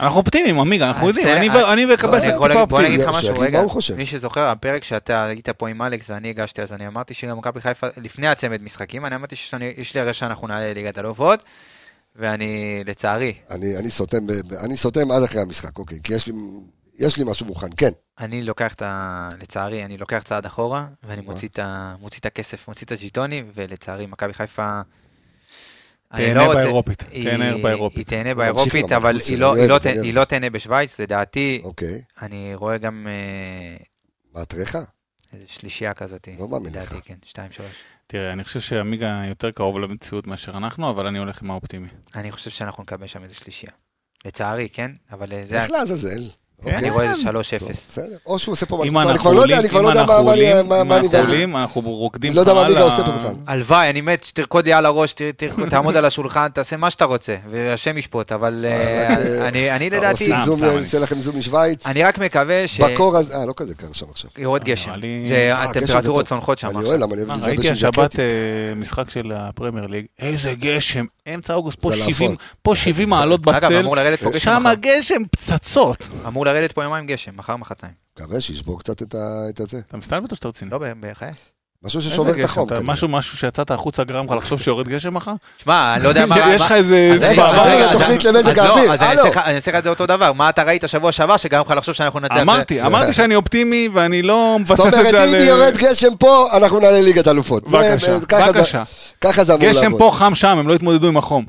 אנחנו אופטימיים, אמיגה, אנחנו יודעים, אני מקבס את טיפה אופטימיים. רגע, מי שזוכר, הפרק שאתה היית פה עם אלכס ואני הגשתי, אז אני אמרתי שגם מכבי חיפה, לפני הצמד משחקים, אני אמרתי שיש לי הרגע שאנחנו נעלה לליגת אלופות, ואני לצערי. אני סותם עד אחרי המשחק, אוקיי, כי יש לי משהו מוכן, כן. אני לוקח לצערי, אני לוקח צעד אחורה, ואני מוציא את הכסף, מוציא את הג'יטונים, ולצערי, מכבי חיפה... תהנה באירופית, אבל היא לא תהנה בשוויץ, לדעתי, אני רואה גם... מה תריך? איזו שלישייה כזאת, לדעתי, כן, 2-3. תראה, אני חושב שאמיגה יותר קרוב למציאות מאשר אנחנו, אבל אני הולך עם האופטימי. אני חושב שאנחנו נקבל שם איזו שלישייה. לצערי, כן, אבל זה... איך לעזאזל? אני רואה איזה 3-0. או שהוא עושה פה, אני כבר לא יודע, מה אני עולים, אנחנו רוקדים. לא יודע מה מיגה עושה פה בכלל. הלוואי, אני מת, שתרקוד לי על הראש, תעמוד על השולחן, תעשה מה שאתה רוצה, והשם ישפוט, אבל אני לדעתי... עושים זום, נעשה לכם זום משוויץ. אני רק מקווה ש... בקור הזה, לא כזה קר שם עכשיו. יורד גשם, זה הטמפרטורות צונחות שם עכשיו. ראיתי השבת משחק של הפרמייר ליג, איזה גשם, אמצע אוגוסט, פה 70 מעלות בצל, שם הגשם פצצות. אמור לרדת פה יומיים גשם, מחר מחרתיים. מקווה שישבור קצת את זה. אתה מסתלבט או שאתה רציני? לא, בחיי. משהו ששובר את החום. משהו שיצאת החוצה גרם לך לחשוב שיורד גשם מחר? שמע, אני לא יודע מה... יש לך איזה... עברנו לתוכנית למזג האוויר. אני אעשה לך את זה אותו דבר. מה אתה ראית שבוע שעבר שגרם לך לחשוב שאנחנו נצא... אמרתי שאני אופטימי ואני לא מבסס את זה על... זאת אומרת, אם יורד גשם פה, אנחנו נעלה ליגת אלופות. בבקשה. ככה זה אמור לעבוד. גשם פה חם שם, הם לא יתמודדו עם החום.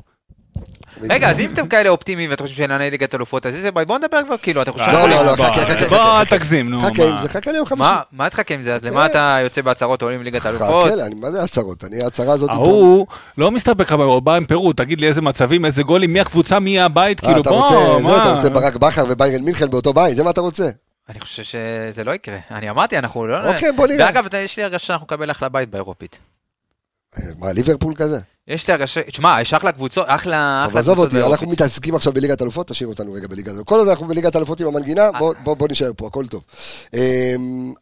רגע, אז אם אתם כאלה אופטימיים ואתם חושבים שנענה ליגת אלופות, אז איזה ביי, בואו נדבר כבר, כאילו, אתה חושב... לא, חכה. בואו, אל תגזים, נו. חכה עם זה, חכה ליום 50. מה את חכה עם זה? אז למה אתה יוצא בהצהרות עולים ליגת אלופות? חכה, מה זה הצהרות? אני ההצהרה הזאת... ההוא לא מסתפק, אבל הוא בא עם פירוט, תגיד לי איזה מצבים, איזה גולים, מי הקבוצה, מי הבית, כאילו, בואו, מה? אתה רוצה ברק בכר וביירן מינכן באותו בית, זה מה אתה רוצה? אני חושב שזה לא יקרה. אני אמרתי, אנחנו לא... אוקיי, בוא נראה. ואגב, יש לי הרגשה שאנחנו נקבל אחלה בית באירופית. מה, ליברפול כזה? יש לי הרגשה, תשמע, יש אחלה קבוצות, אחלה... טוב, עזוב אותי, אנחנו מתעסקים עכשיו בליגת אלופות, תשאיר אותנו רגע בליגת אלופות. כל עוד אנחנו בליגת אלופות עם המנגינה, בוא נשאר פה, הכל טוב.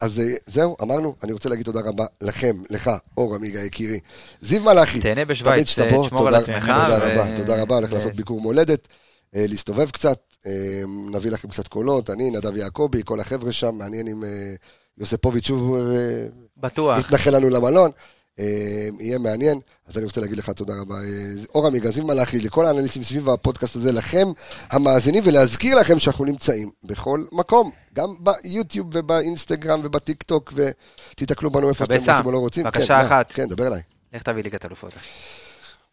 אז זהו, אמרנו, אני רוצה להגיד תודה רבה לכם, לך, אור אמיגה יקירי, זיו מלאכי. תהנה בשוויץ, תשמור על עצמך. תודה רבה, הולך לעשות ביקור מולדת, להסתובב קצת, נביא לכם קצת קולות, אני, נדב יעקובי, כל החבר'ה שם, מעניין אם יוספוביץ' שוב יתנחל לנו למלון. יהיה מעניין, אז אני רוצה להגיד לך תודה רבה, אור אמיגה, זיו מלאכי, לכל האנליסטים סביב הפודקאסט הזה, לכם המאזינים, ולהזכיר לכם שאנחנו נמצאים בכל מקום, גם ביוטיוב ובאינסטגרם ובטיק טוק, ותתקלו בנו איפה שאתם רוצים או לא רוצים. בבקשה אחת. כן, דבר אליי. לך תביא ליגת אלופות.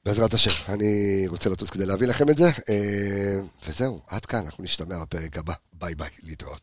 בעזרת השם, אני רוצה לטוס כדי להביא לכם את זה, וזהו, עד כאן, אנחנו נשתמע בפרק הבא, ביי ביי, להתראות.